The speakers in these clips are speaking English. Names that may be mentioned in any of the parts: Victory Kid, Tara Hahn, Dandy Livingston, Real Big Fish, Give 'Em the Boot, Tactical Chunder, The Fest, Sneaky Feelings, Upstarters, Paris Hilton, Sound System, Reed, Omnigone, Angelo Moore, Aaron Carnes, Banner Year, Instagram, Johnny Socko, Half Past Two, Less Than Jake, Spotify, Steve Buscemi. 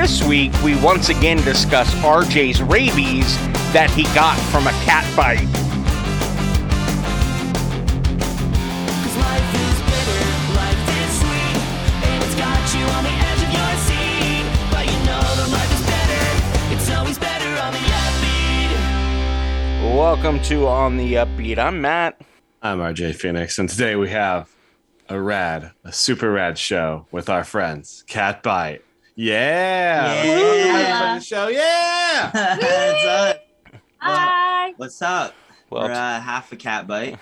this week, we once again discuss RJ's rabies that he got from a cat bite. Welcome to On the Upbeat. I'm Matt. I'm RJ Phoenix, and today we have a super rad show with our friends, Catbite. Yeah! The show, yeah! What's up? Hi! Well, what's up? Well, we're half a Catbite.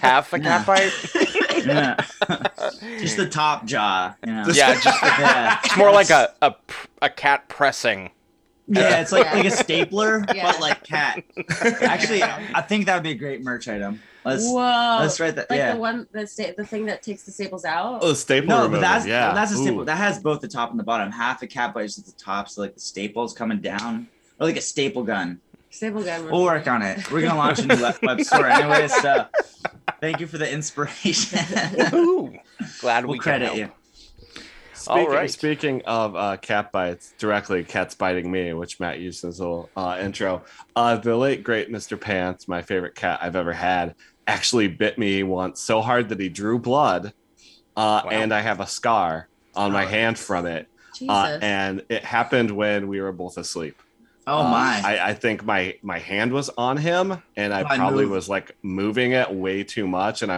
Half a Catbite? Yeah. Just the top jaw. You know? Yeah, just it's more like a cat pressing. Yeah, it's like a stapler, but like cat. Actually, I think that would be a great merch item. Let's write that. Like the thing that takes the staples out. Oh, the staple. No, but that's a staple. Ooh. That has both the top and the bottom. Half a cat bite is at the top, so like the staples coming down, or like a staple gun. Staple gun. We'll work on it. We're gonna launch a new web store anyway. So thank you for the inspiration. Woo-hoo. Glad we'll credit help you. Speaking of cat bites, directly cats biting me, which Matt used as a little intro, the late, great Mr. Pants, my favorite cat I've ever had, actually bit me once so hard that he drew blood, and I have a scar on my hand from it. And it happened when we were both asleep. I think my hand was on him, and I probably was like moving it way too much, and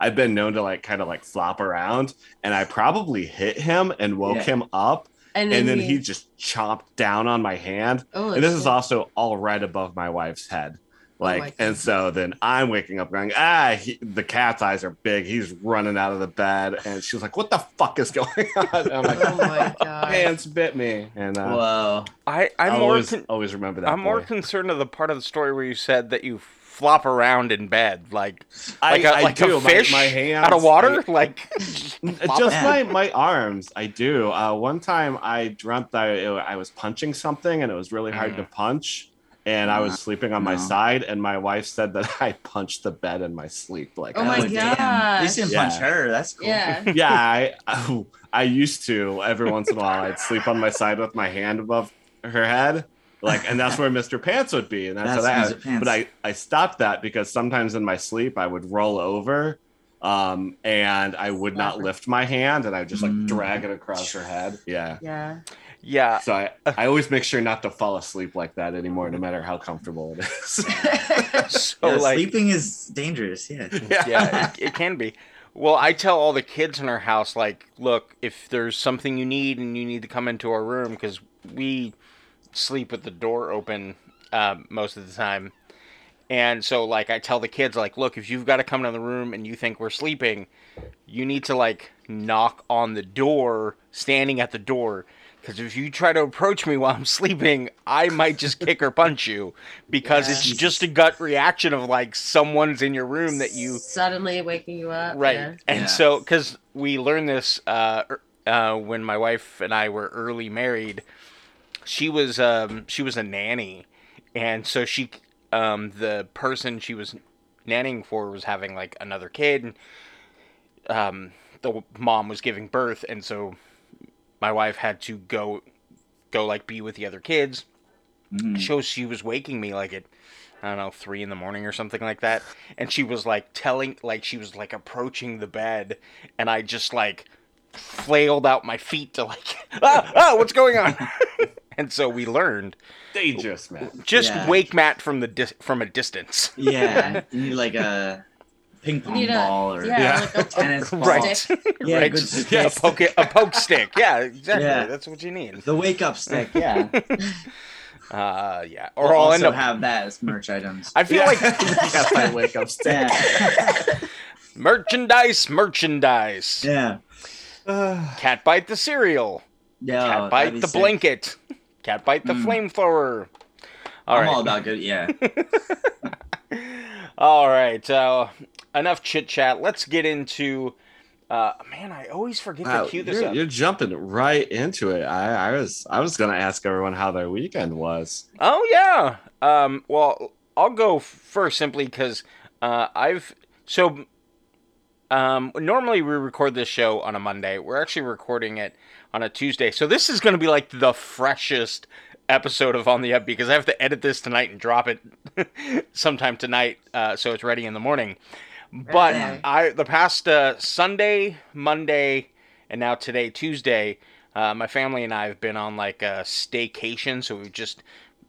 I've been known to like kind of like flop around, and I probably hit him and woke him up, and then he just chomped down on my hand. Oh, and this is also all right above my wife's head. And so then I'm waking up going, the cat's eyes are big. He's running out of the bed, and she's like, "What the fuck is going on?" And I'm like, "Oh my god, pants bit me!" And whoa, I always remember that. I'm more concerned of the part of the story where you said that you flop around in bed like a fish my hands, out of water, my arms. I do. One time I dreamt that I was punching something, and it was really hard to punch. And I was sleeping on my side, and my wife said that I punched the bed in my sleep. Like, oh my god, you didn't punch her. That's cool. Yeah, yeah. I used to every once in a while I'd sleep on my side with my hand above her head, like, and that's where Mr. Pants would be, and that's how that. But I stopped that because sometimes in my sleep I would roll over, and I would not lift my hand, and I would just like drag it across her head. Yeah. Yeah. Yeah. So I always make sure not to fall asleep like that anymore, no matter how comfortable it is. Sleeping is dangerous. Yeah, it can be. Well, I tell all the kids in our house, like, look, if there's something you need and you need to come into our room, because we sleep with the door open most of the time. And so, like, I tell the kids, like, look, if you've got to come to the room and you think we're sleeping, you need to, like, knock on the door, standing at the door. Because if you try to approach me while I'm sleeping, I might just kick or punch you, because it's just a gut reaction of like someone's in your room that you suddenly waking you up. Right. Yeah. And so, because we learned this when my wife and I were early married, she was a nanny. And so she, the person she was nannying for was having like another kid, and the mom was giving birth. And so my wife had to go like be with the other kids. So she was waking me like at, I don't know, 3 a.m. or something like that. And she was like she was approaching the bed, and I just like flailed out my feet to like, what's going on? And so we learned. Dangerous, Matt. Just wake Matt from a distance. Yeah. You need like a ping pong ball or like a tennis ball. Right. Yeah, right. A poke stick. Yeah, exactly. Yeah. That's what you need. The wake up stick, yeah. Or we'll also have that as merch items. I feel like that's my wake up stick. Yeah. Merchandise. Yeah. Catbite the cereal. Yeah. Catbite the blanket. Catbite the flamethrower. I'm all about good, yeah. All right, enough chit chat. Let's get into. Man, I always forget to cue this up. You're jumping right into it. I was gonna ask everyone how their weekend was. Oh yeah. Well, I'll go first simply because I've so Normally we record this show on a Monday. We're actually recording it on a Tuesday. So this is going to be like the freshest episode of On the Up because I have to edit this tonight and drop it sometime tonight. So it's ready in the morning. But the past Sunday, Monday, and now today, Tuesday, my family and I have been on like a staycation. So we've just,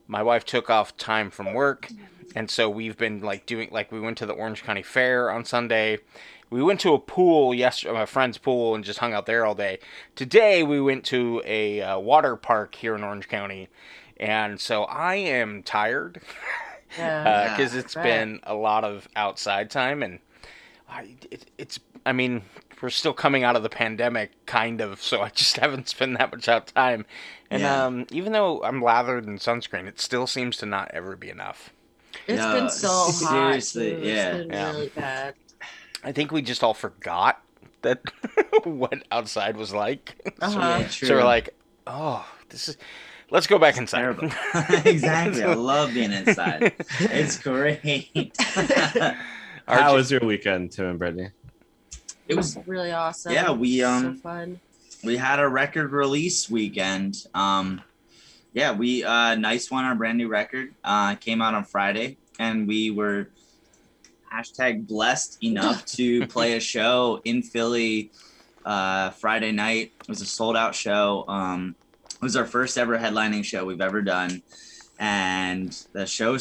my wife took off time from work. And so we've been like doing, like we went to the Orange County Fair on Sunday. We went to a pool yesterday, my friend's pool, and just hung out there all day. Today we went to a water park here in Orange County. And so I am tired because it's been a lot of outside time. And I mean, we're still coming out of the pandemic, kind of, so I just haven't spent that much out time. And even though I'm lathered in sunscreen, it still seems to not ever be enough. It's been so hot. Seriously, it's been really bad. I think we just all forgot that what outside was like. So we're like, oh, this is... Let's go back inside. Exactly. I love being inside. It's great. How was your weekend, Tim and Brittany? It was really awesome. Yeah, we so fun. We had a record release weekend. We nice one, our brand new record came out on Friday, and we were hashtag blessed enough to play a show in Philly Friday night. It was a sold out show. It was our first ever headlining show we've ever done, and the show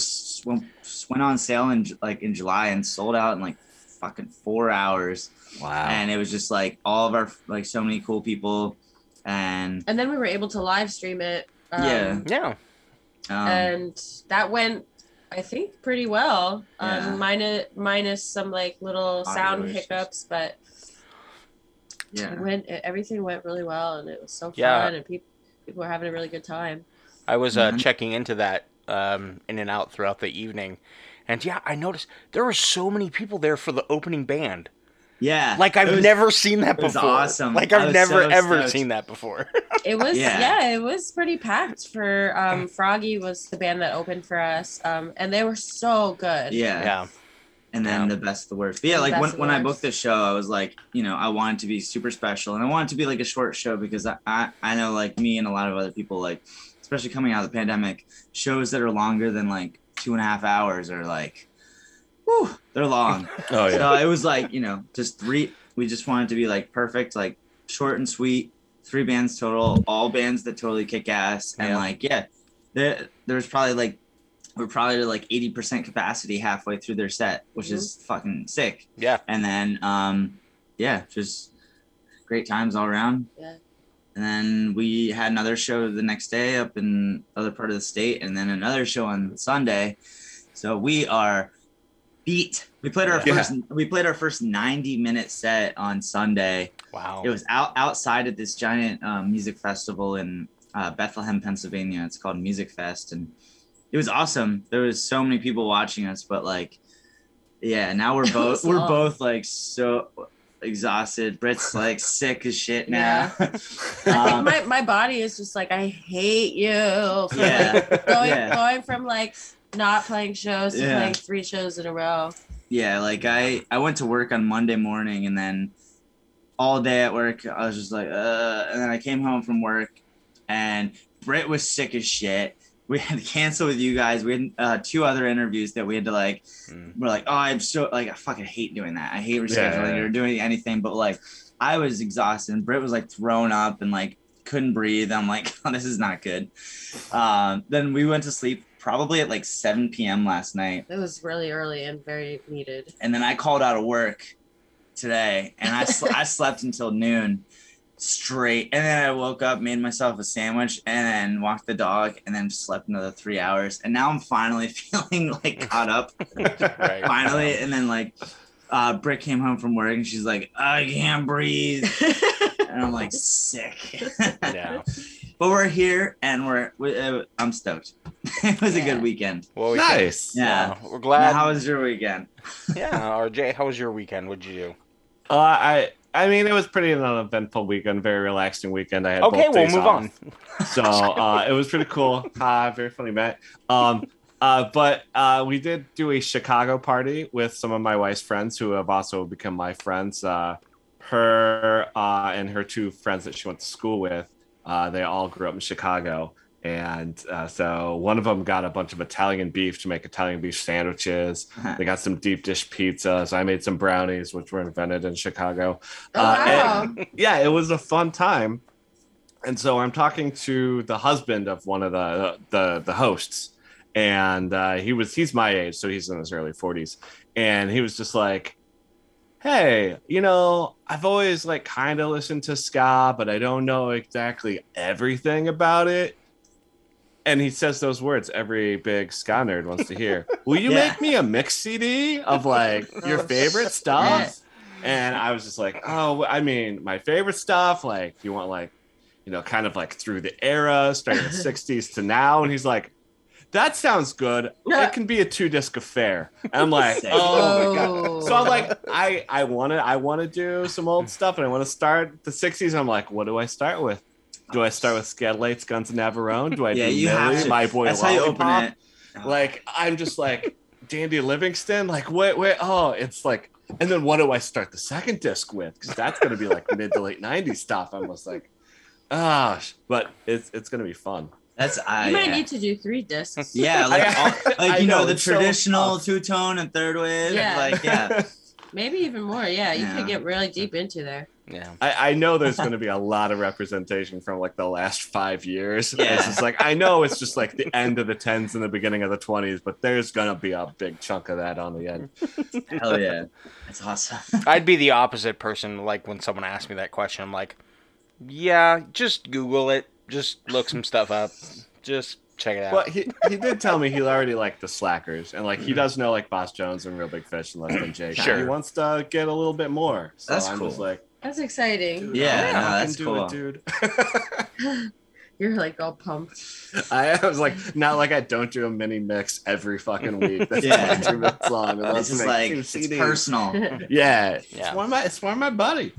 went on sale in July and sold out in like fucking 4 hours. Wow! And it was just like all of our like so many cool people, and then we were able to live stream it. And that went, I think, pretty well. Minus some like little sound hiccups, but everything went really well, and it was so fun, and people were having a really good time. I was checking into that in and out throughout the evening, and I noticed there were so many people there for the opening band. Yeah. Like I've never seen that before. It was awesome. Like I've never ever seen that before. It was it was pretty packed for Froggy was the band that opened for us. And they were so good. Yeah. And then the best of the worst. But yeah, like when I booked this show, I was like, you know, I wanted to be super special, and I wanted to be like a short show because I know like me and a lot of other people, like especially coming out of the pandemic, shows that are longer than like 2.5 hours are like, whew, they're long. Oh yeah. So it was like, you know, just three. We just wanted to be like perfect, like short and sweet. 3 bands total, all bands that totally kick ass, and there's probably like we're probably to like 80% capacity halfway through their set, which is fucking sick. Yeah. And then just great times all around. Yeah. And then we had another show the next day up in other part of the state, and then another show on Sunday. So we are. We played our first. We played our first 90-minute set on Sunday. Wow! It was outside at this giant music festival in Bethlehem, Pennsylvania. It's called Music Fest, and it was awesome. There was so many people watching us, but like, now we're both like so exhausted. Britt's like sick as shit now. Yeah. I think my body is just like, I hate you. Going from like. Not playing shows to playing 3 shows in a row. Yeah, like I went to work on Monday morning, and then all day at work I was just like and then I came home from work and Britt was sick as shit. We had to cancel with you guys. We had 2 other interviews that we had to like we're like, oh, I'm so like I fucking hate doing that. I hate rescheduling or doing anything, but like I was exhausted and Britt was like thrown up and like couldn't breathe. I'm like, oh, this is not good. Then we went to sleep probably at like 7 p.m. last night. It was really early and very needed. And then I called out of work today, and I slept until noon straight. And then I woke up, made myself a sandwich, and then walked the dog, and then slept another 3 hours. And now I'm finally feeling like caught up. Finally. And then like Britt came home from work, and she's like, I can't breathe. And I'm like, sick. Yeah. But we're here, and I'm stoked. It was a good weekend. Well, nice. Yeah. We're glad. Now, how was your weekend? RJ, how was your weekend? What'd you do? I mean, it was pretty an uneventful weekend, very relaxing weekend. I had both days off. Okay, we'll move on. So it was pretty cool. Very funny, Matt. But we did do a Chicago party with some of my wife's friends who have also become my friends. Her and her two friends that she went to school with, they all grew up in Chicago. And so one of them got a bunch of Italian beef to make Italian beef sandwiches. Uh-huh. They got some deep dish pizza. So I made some brownies, which were invented in Chicago. Wow. Yeah, it was a fun time. And so I'm talking to the husband of one of the hosts. And he's my age, so he's in his early 40s. And he was just like, hey, you know, I've always like kind of listened to ska, but I don't know exactly everything about it. And he says those words every big ska nerd wants to hear. Will you make me a mix CD of like your favorite stuff? And I was just like, oh, I mean, my favorite stuff. Like, you want like, you know, kind of like through the era, starting the 60s to now. And he's like, that sounds good. Yeah. It can be a 2-disc affair. And I'm like, oh my God. So I'm like, I want to do some old stuff and I want to start the 60s. And I'm like, what do I start with? Do I start with Skadlights, Guns and Navarone? Do I do Millie, My Boy Lollipop? That's how you open it. Oh. Like, I'm just like, Dandy Livingston? Like, wait. Oh, it's like, and then what do I start the 2nd disc with? Because that's going to be like mid to late 90s stuff. I'm just like, but it's going to be fun. You might need to do 3 discs. Yeah, like, the traditional two-tone and third wave. Yeah. Maybe even more. Yeah, you could get really deep into there. Yeah, I know there's going to be a lot of representation from like the last 5 years. Yeah. It's just like, I know it's just like the end of the 10s and the beginning of the 20s, but there's going to be a big chunk of that on the end. Hell yeah, that's awesome. I'd be the opposite person. Like when someone asked me that question, I'm like, yeah, just Google it. Just look some stuff up. Just check it out. Well, he did tell me he already liked the Slackers, and like he does know like Boss Jones and Real Big Fish and Less Than Jake. Sure. He wants to get a little bit more. So that's cool. Just like, that's exciting. Dude, that's cool, dude. You're like all pumped. I was like, not like I don't do a mini mix every fucking week. That's yeah. 2 minutes long. It's just like it's personal. Yeah. It's one of my buddy.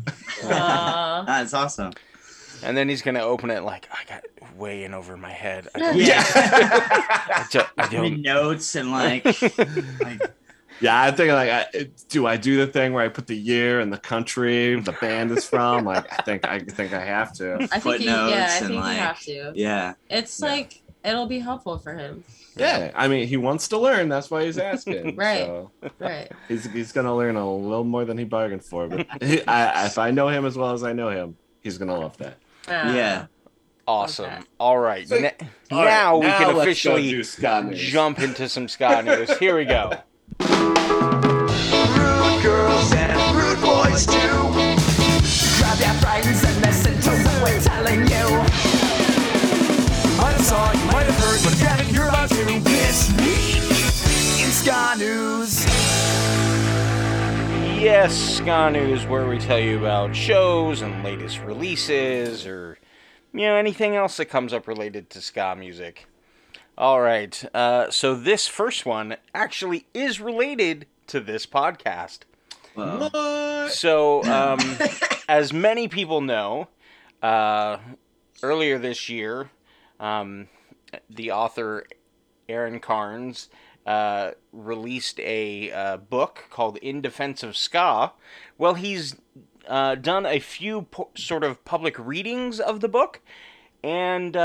That's awesome. And then he's going to open it like, I got way in over my head. I don't notes and like. Yeah, I think like, do I do the thing where I put the year and the country the band is from? Like, I think I have to. I think you have to. Yeah. It's like, it'll be helpful for him. Yeah, I mean, he wants to learn. That's why he's asking. Right, so. Right. He's going to learn a little more than he bargained for. But if I know him as well as I know him, he's going to love that. Yeah. Awesome. Okay. All right. So, now we can officially jump into some ska news. Here we go. Rude girls and rude boys too. Grab your friends and listen to what we're telling you. I'm sorry, you might have heard, but damn it, you're about to. It's me in Ska News. Yes, Ska News, where we tell you about shows and latest releases or, you know, anything else that comes up related to ska music. All right, so this first one actually is related to this podcast. What? So, as many people know, earlier this year, the author Aaron Carnes released a book called In Defense of Ska. Well, he's done a few sort of public readings of the book. And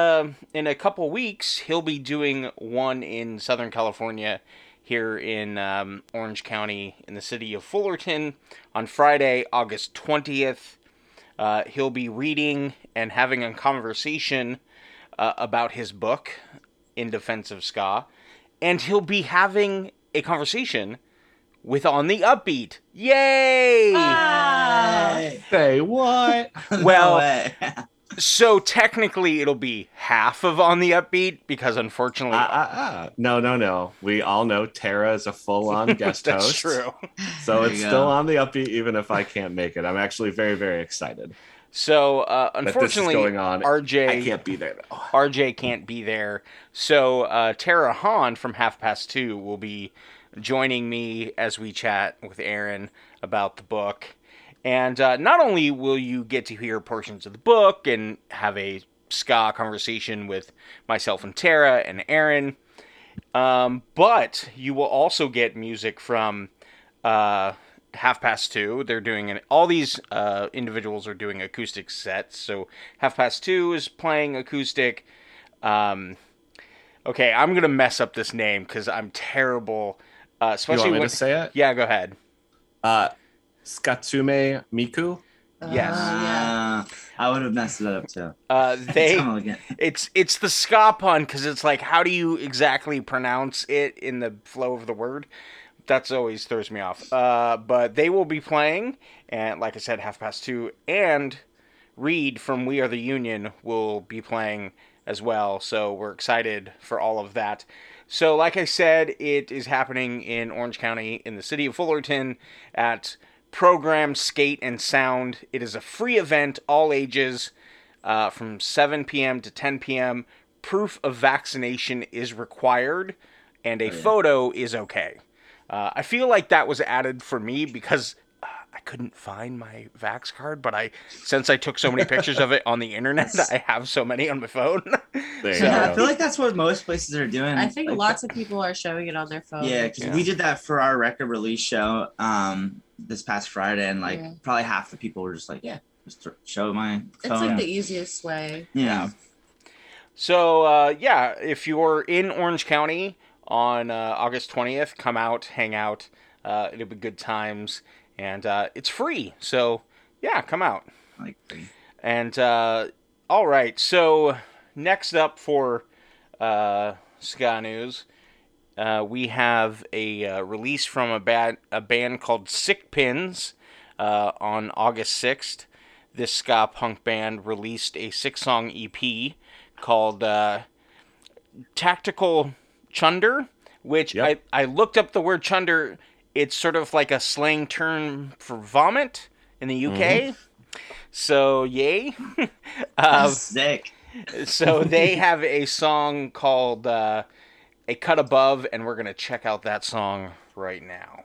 in a couple weeks, he'll be doing one in Southern California here in Orange County in the city of Fullerton on Friday, August 20th. He'll be reading and having a conversation about his book, In Defense of Ska. And he'll be having a conversation with On the Upbeat. Yay! Say what? Well... So technically, it'll be half of On the Upbeat because, unfortunately, no. We all know Tara is a full-on guest host. That's true. So it's still On the Upbeat, even if I can't make it. I'm actually very, very excited. So unfortunately, this is going on. RJ I can't be there. Though. RJ can't be there. So Tara Hahn from Half Past Two will be joining me as we chat with Aaron about the book. And not only will you get to hear portions of the book and have a ska conversation with myself and Tara and Aaron, But you will also get music from Half Past Two. They're doing all these individuals are doing acoustic sets. So Half Past Two is playing acoustic. Okay, I'm gonna mess up this name because I'm terrible. Especially you want me to say it? Yeah, go ahead. Skatsume Miku. Yes. Yeah. I would have messed it up too. It's the ska pun because it's like, how do you exactly pronounce it in the flow of the word? That's always throws me off. But they will be playing, and like I said, Half Past Two, and Reed from We Are the Union will be playing as well. So we're excited for all of that. So like I said, it is happening in Orange County in the city of Fullerton at Program Skate and Sound. It is a free event, all ages, from 7 p.m. to 10 p.m. Proof of vaccination is required, and a photo is okay. I feel like that was added for me because I couldn't find my Vax card, but since I took so many pictures of it on the internet, I have so many on my phone. I feel like that's what most places are doing. I think like lots of people are showing it on their phone. Yeah, because we did that for our record release show this past Friday, and probably half the people were just like, just show my phone. It's like the easiest way. Yeah. So, if you're in Orange County on August 20th, come out, hang out. It'll be good times. And it's free, so come out. And all right, so next up for ska news, we have a release from a band called Sick Pins on August 6th. This ska punk band released a 6-song EP called Tactical Chunder, which I looked up the word chunder. It's sort of like a slang term for vomit in the UK. So, yay. Sick. So, they have a song called A Cut Above, and we're going to check out that song right now.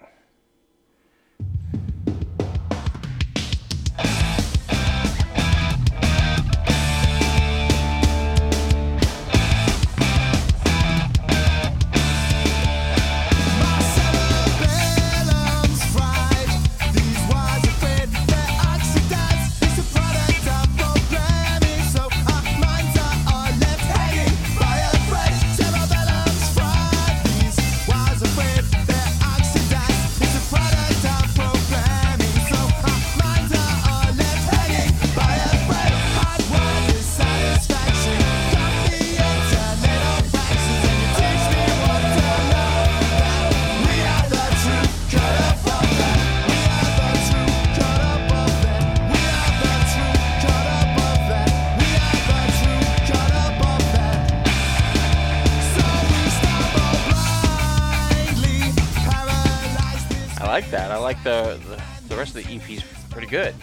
The rest of the EP's pretty good.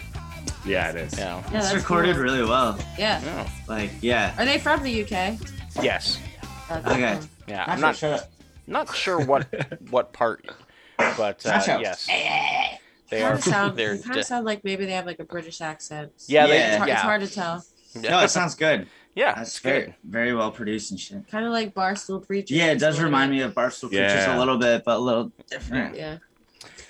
Yeah, it is. Yeah, it's recorded really well. Yeah. Are they from the UK? Yes. Okay. Yeah, I'm not sure what part, but yes. They are. Sound like maybe they have like a British accent. Yeah, it's hard to tell. No, it sounds good. Yeah, that's good. Very well produced and shit. Kind of like Barstool Preachers. Yeah, it does remind me of Barstool Preachers a little bit, but a little different. Yeah.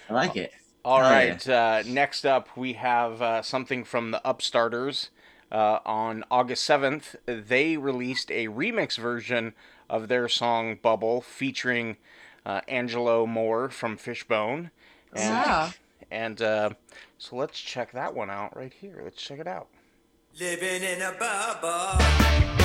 I like it. All right. Next up, we have something from the Upstarters. On August 7th, they released a remix version of their song Bubble featuring Angelo Moore from Fishbone. And so let's check that one out right here. Let's check it out. Living in a bubble.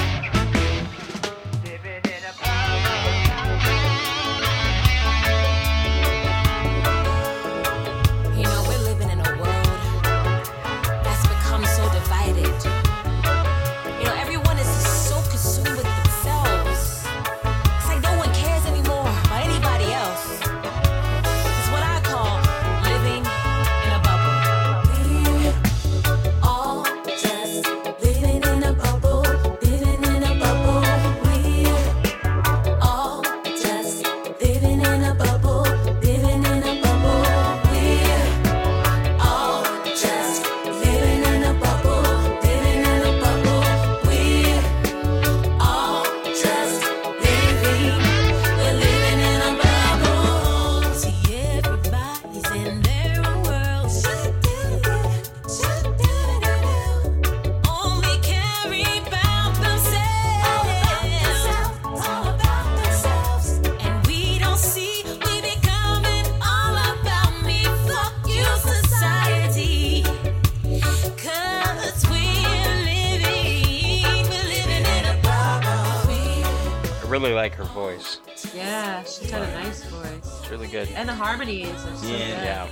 really like her voice. Yeah, she's got a nice voice. It's really good. And the harmonies are so good. Yeah.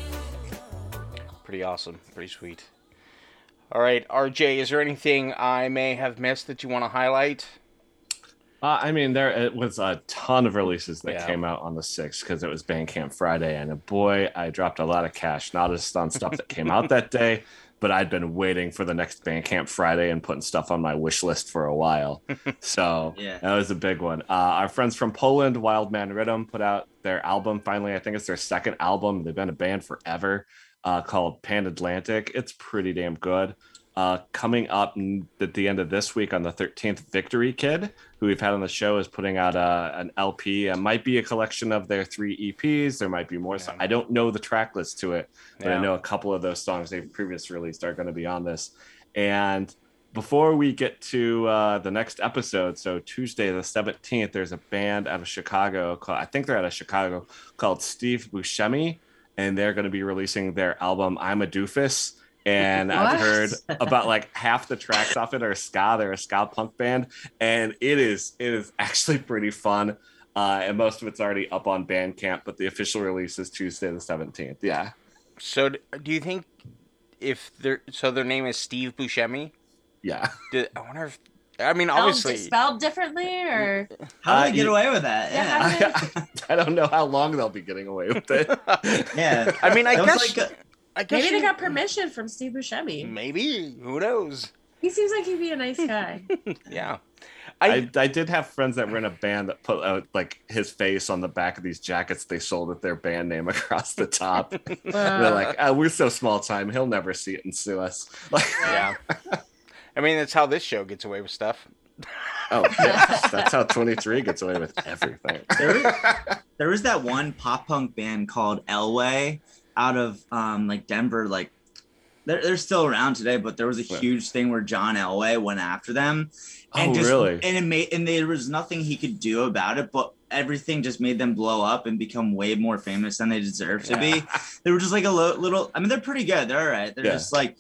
Pretty awesome. Pretty sweet. All right, RJ, is there anything I may have missed that you want to highlight? I mean, there was a ton of releases that came out on the 6th because it was Bandcamp Friday. And boy, I dropped a lot of cash, not just on stuff that came out that day, but I'd been waiting for the next Bandcamp Friday and putting stuff on my wish list for a while. So that was a big one. Our friends from Poland, Wild Man Rhythm, put out their album finally. I think it's their second album. They've been a band forever called Pan Atlantic. It's pretty damn good. Coming up at the end of this week on the 13th, Victory Kid, who we've had on the show, is putting out an LP. It might be a collection of their 3 EPs. There might be more. So I don't know the track list to it, but I know a couple of those songs they've previously released are going to be on this. And before we get to the next episode, so Tuesday the 17th, there's a band out of Chicago called, I think they're out of Chicago, called Steve Buscemi, and they're going to be releasing their album I'm a Doofus. And what? I've heard about like half the tracks off it are ska. They're a ska punk band, and it is actually pretty fun. And most of it's already up on Bandcamp, but the official release is Tuesday the 17th. Yeah. So do you think if they're their name is Steve Buscemi? Yeah. I wonder if obviously spelled differently, or how do they get away with that? Yeah. I don't know how long they'll be getting away with it. Yeah. I mean, I guess. Maybe they got permission from Steve Buscemi. Maybe. Who knows? He seems like he'd be a nice guy. Yeah. I did have friends that were in a band that put out like his face on the back of these jackets they sold with their band name across the top. They're like, oh, we're so small time. He'll never see it and sue us. Like, yeah. I mean, that's how this show gets away with stuff. Oh, yeah. That's how 23 gets away with everything. There was that one pop punk band called Elway. Out of like Denver, like they're still around today, but there was a huge thing where John Elway went after them, and really? And there was nothing he could do about it, but everything just made them blow up and become way more famous than they deserve to be. They were just like a little. I mean, they're pretty good. They're all right. They're just like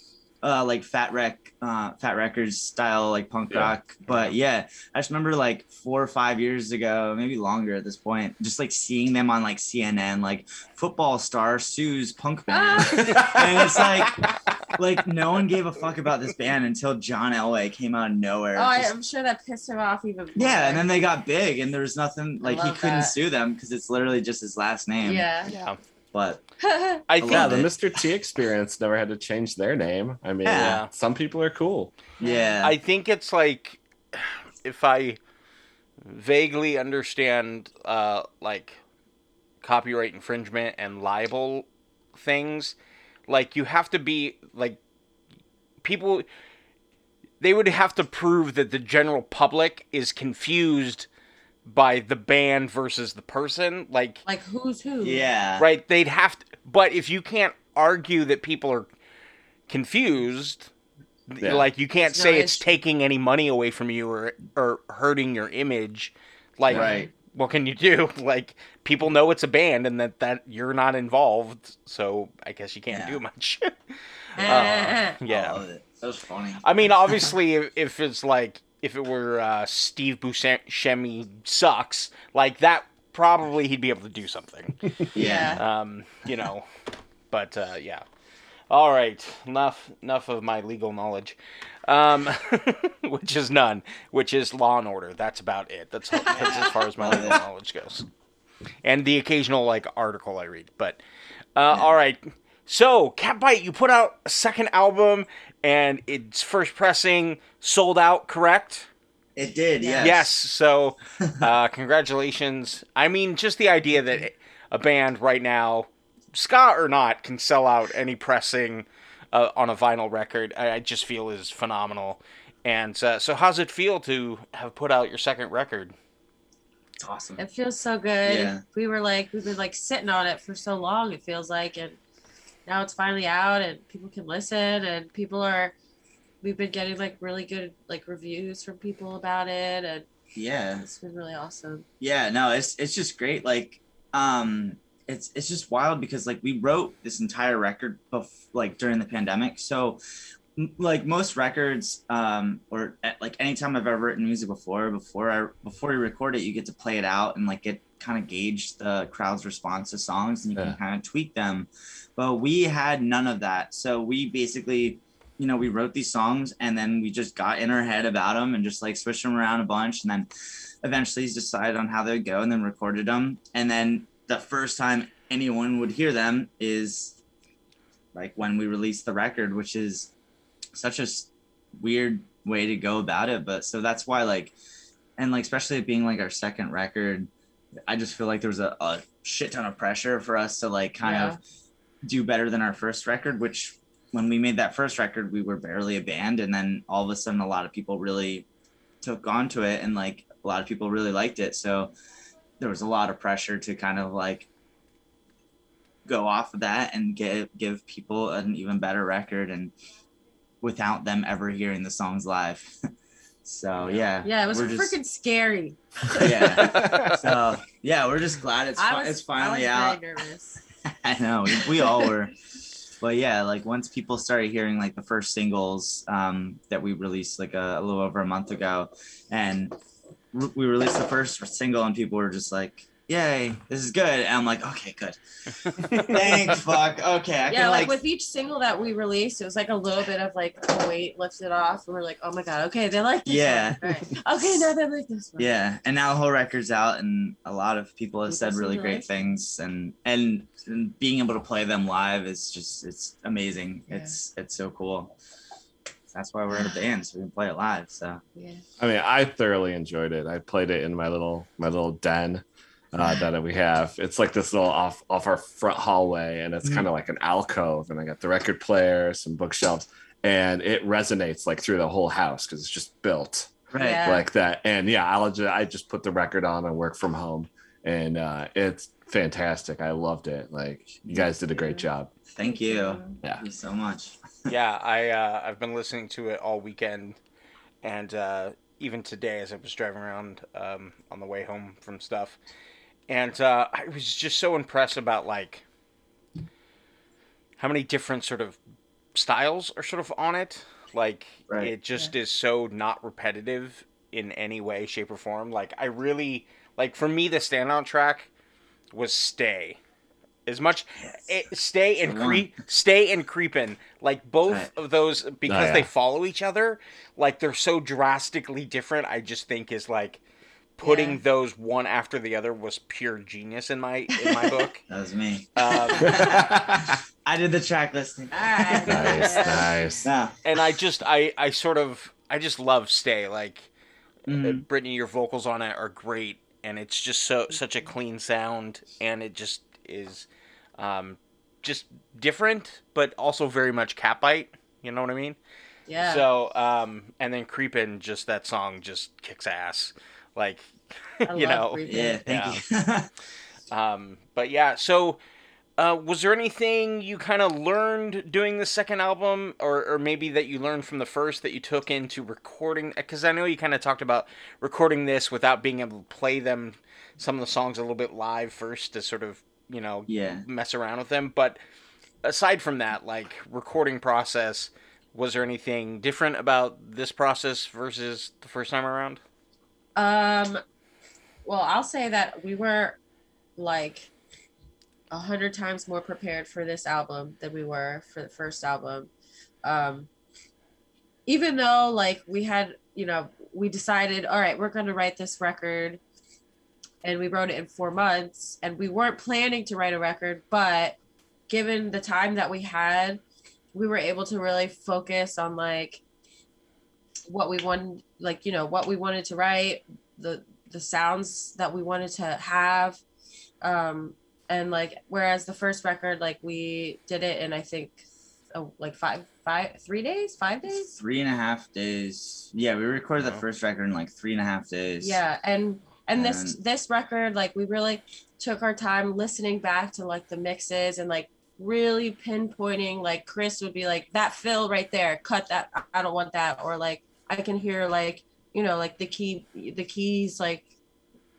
Fat Records style, like punk rock. But I just remember like 4 or 5 years ago, maybe longer at this point, just like seeing them on like CNN, like football star sues punk band. And it's like no one gave a fuck about this band until John Elway came out of nowhere. Oh, I'm sure that pissed him off even more. Yeah, and then they got big, and there was nothing like he couldn't sue them because it's literally just his last name. Yeah. But I think the Mr. T experience never had to change their name. I mean, some people are cool. Yeah. I think it's like, if I vaguely understand like copyright infringement and libel things, like you have to be like people, they would have to prove that the general public is confused by the band versus the person, like who's who, right? They'd have to, but if you can't argue that people are confused, like you can't say it's taking any money away from you or hurting your image, like what can you do? Like people know it's a band and that you're not involved, so I guess you can't do much. That was funny. I mean, obviously, if it's like. If it were Steve Buscemi sucks, like that, probably he'd be able to do something. You know, but yeah. All right, enough of my legal knowledge, which is none, which is Law and Order. That's about it. That's as far as my legal knowledge goes, and the occasional like article I read. But all right. So, Catbite, you put out a second album, and its first pressing sold out, correct? It did, yes. Yes, so congratulations. I mean, just the idea that a band right now, ska or not, can sell out any pressing on a vinyl record, I just feel is phenomenal. And so how's it feel to have put out your second record? It's awesome. It feels so good. Yeah. We've been like sitting on it for so long, it feels like, and now it's finally out and people can listen and we've been getting like really good like reviews from people about it. And it's been really awesome. Yeah, no, it's just great. Like, it's just wild because like we wrote this entire record during the pandemic. So like most records, or at, like any time I've ever written music before you record it, you get to play it out and like get kind of gauge the crowd's response to songs, and you can kind of tweak them. But we had none of that, so we basically, you know, we wrote these songs and then we just got in our head about them and just like switched them around a bunch, and then eventually decided on how they would go and then recorded them. And then the first time anyone would hear them is like when we released the record, which is such a weird way to go about it. But so that's why, like, and like especially it being like our second record, I just feel like there was a shit ton of pressure for us to like kind of do better than our first record, which when we made that first record, we were barely a band. And then all of a sudden, a lot of people really took onto it, and like a lot of people really liked it. So there was a lot of pressure to kind of like go off of that and give people an even better record, and without them ever hearing the songs live. So yeah, it was freaking scary. So we're just glad it's finally out. I was very nervous. I know we all were. But yeah, like once people started hearing like the first singles that we released like a little over a month ago, and we released the first single and people were just like, yay, this is good. And I'm like, okay, good. Thanks, fuck. Okay. I can, with each single that we released, it was like a little bit of like a weight lifted off. And we're like, oh my God, okay, they like this one. Right. Okay, now they like this one. Yeah. And now the whole record's out, and a lot of people have said really great things, and being able to play them live is just, it's amazing. Yeah. It's so cool. That's why we're in a band, so we can play it live. So yeah. I mean, I thoroughly enjoyed it. I played it in my little den. That we have. It's like this little off our front hallway, and it's kind of like an alcove, and I got the record player, some bookshelves, and it resonates like through the whole house because it's just built like that. And I just put the record on and work from home, and it's fantastic. I loved it. Like, you guys did a great job. Thank you. Yeah. Thank you so much. I've been listening to it all weekend, and even today as I was driving around on the way home from stuff. And I was just so impressed about, like, how many different sort of styles are sort of on it. Like, it just is so not repetitive in any way, shape, or form. Like, I really, like, for me, the standout track was Stay. As much, Stay and Creepin'. Like, both of those, because they follow each other, like, they're so drastically different, I just think is, like... Putting those one after the other was pure genius in my book. That was me. I did the track listing. Nice. No. And I just love Stay. Like, Brittany, your vocals on it are great, and it's just such a clean sound, and it just is, just different, but also very much Catbite. You know what I mean? Yeah. So, and then Creepin', just that song just kicks ass. Like, you know, thank you. But yeah, so was there anything you kind of learned doing the second album, or maybe that you learned from the first that you took into recording? Because I know you kind of talked about recording this without being able to play them, some of the songs a little bit live first to sort of, you know, mess around with them. But aside from that, like, recording process, was there anything different about this process versus the first time around? Well, I'll say that we were like 100 times more prepared for this album than we were for the first album. Even though, like, we had, you know, we decided, all right, we're going to write this record, and we wrote it in 4 months, and we weren't planning to write a record, but given the time that we had, we were able to really focus on, like, what we wanted, like, you know, what we wanted to write, the sounds that we wanted to have, and like, whereas the first record, like, we did it in, I think, like 3.5 days. Yeah, we recorded the first record in like 3.5 days. Yeah, and this record, like, we really took our time listening back to like the mixes and like really pinpointing, like, Chris would be like, that fill right there, cut that, I don't want that, or like, I can hear, like, you know, like the keys, like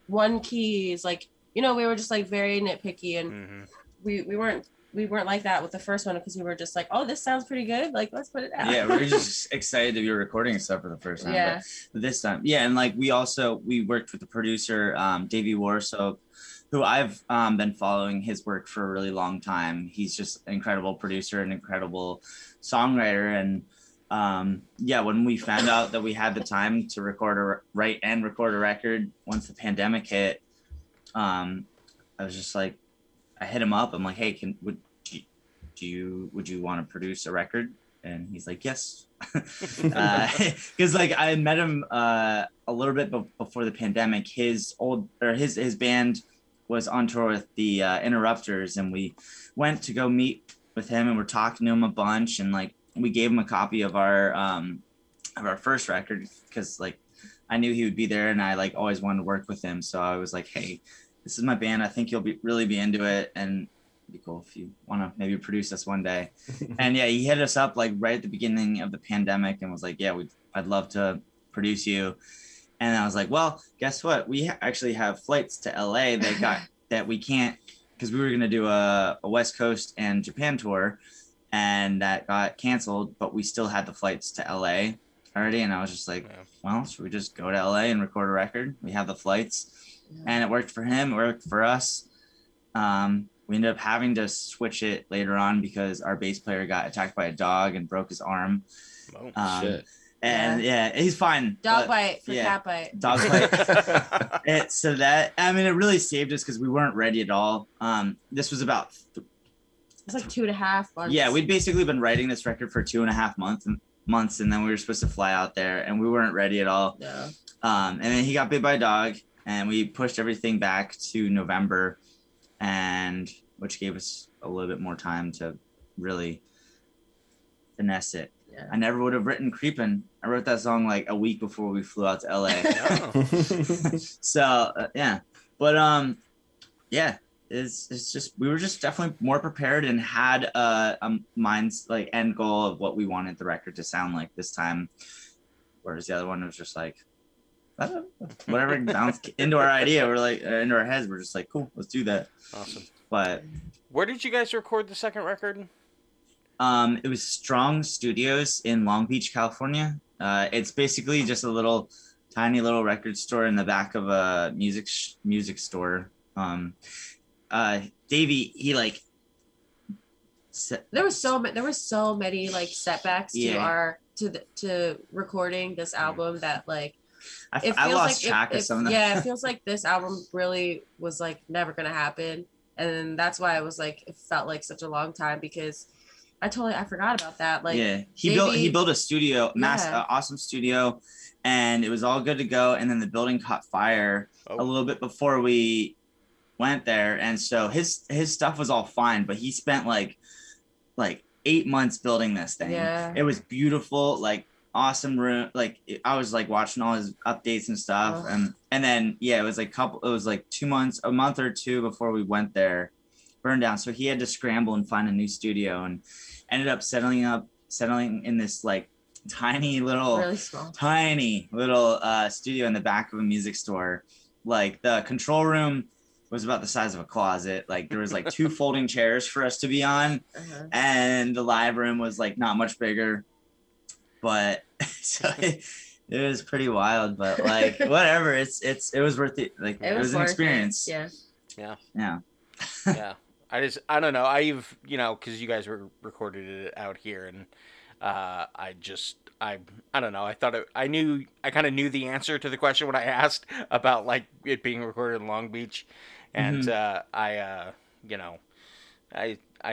one key is like, you know, we were just like very nitpicky, and we weren't we weren't like that with the first one because we were just like, oh, this sounds pretty good. Like, let's put it out. Yeah, we were just excited to be recording stuff for the first time. Yeah. But this time. Yeah. And like, we worked with the producer, Davey Warsoap, who I've been following his work for a really long time. He's just an incredible producer and incredible songwriter. And when we found out that we had the time to write and record a record once the pandemic hit, I was just like, I hit him up. I'm like, hey, would you want to produce a record? And he's like, yes. Because like I met him a little bit before the pandemic. His band was on tour with the Interrupters, and we went to go meet with him, and we're talking to him a bunch, and like we gave him a copy of our first record because like I knew he would be there, and I like always wanted to work with him. So I was like, hey, this is my band. I think you'll really be into it, and it'd be cool if you want to maybe produce us one day. And yeah, he hit us up like right at the beginning of the pandemic and was like, yeah, I'd love to produce you. And I was like, well, guess what? We actually have flights to LA that we can't, because we were going to do a West Coast and Japan tour, and that got canceled, but we still had the flights to LA already. And I was just like, well, should we just go to LA and record a record? We have the flights. Yeah. And it worked for him. It worked for us. We ended up having to switch it later on because our bass player got attacked by a dog and broke his arm. Oh, shit. And yeah, he's fine. Dog bite for Catbite. Dog bite. So that, I mean, it really saved us because we weren't ready at all. This was about... It's like 2.5 months. Yeah, we'd basically been writing this record for 2.5 months, and then we were supposed to fly out there, and we weren't ready at all. Yeah. And then he got bit by a dog, and we pushed everything back to November, and which gave us a little bit more time to really finesse it. Yeah. I never would have written Creepin'. I wrote that song like a week before we flew out to LA. So it's just, we were just definitely more prepared and had a mind's like end goal of what we wanted the record to sound like this time, whereas the other one was just like whatever bounced into our idea. We're like into our heads. We're just like, cool, let's do that. Awesome. But where did you guys record the second record? It was Strong Studios in Long Beach, California. It's basically just a little tiny little record store in the back of a music store. Davey, he like there were so many like setbacks to recording this album that like. I lost track of some of that. Yeah, it feels like this album really was like never gonna happen, and that's why I was like, it felt like such a long time because I forgot about that. Like, yeah, he built a studio, awesome studio, and it was all good to go. And then the building caught fire a little bit before we went there, and so his stuff was all fine, but he spent like 8 months building this thing. Yeah, it was beautiful, like. Awesome room, like I was like watching all his updates and stuff. Oh. and then yeah, it was like 2 months, a month or two before we went there, burned down, so he had to scramble and find a new studio and ended up settling in this like tiny little studio in the back of a music store. Like the control room was about the size of a closet. Like there was like two folding chairs for us to be on. Uh-huh. And the live room was like not much bigger. But so it was pretty wild, but like whatever, it was worth it. Like it was an experience. Yeah. I don't know. I've, you know, because you guys were recorded it out here, and I don't know. I kind of knew the answer to the question when I asked about like it being recorded in Long Beach, and I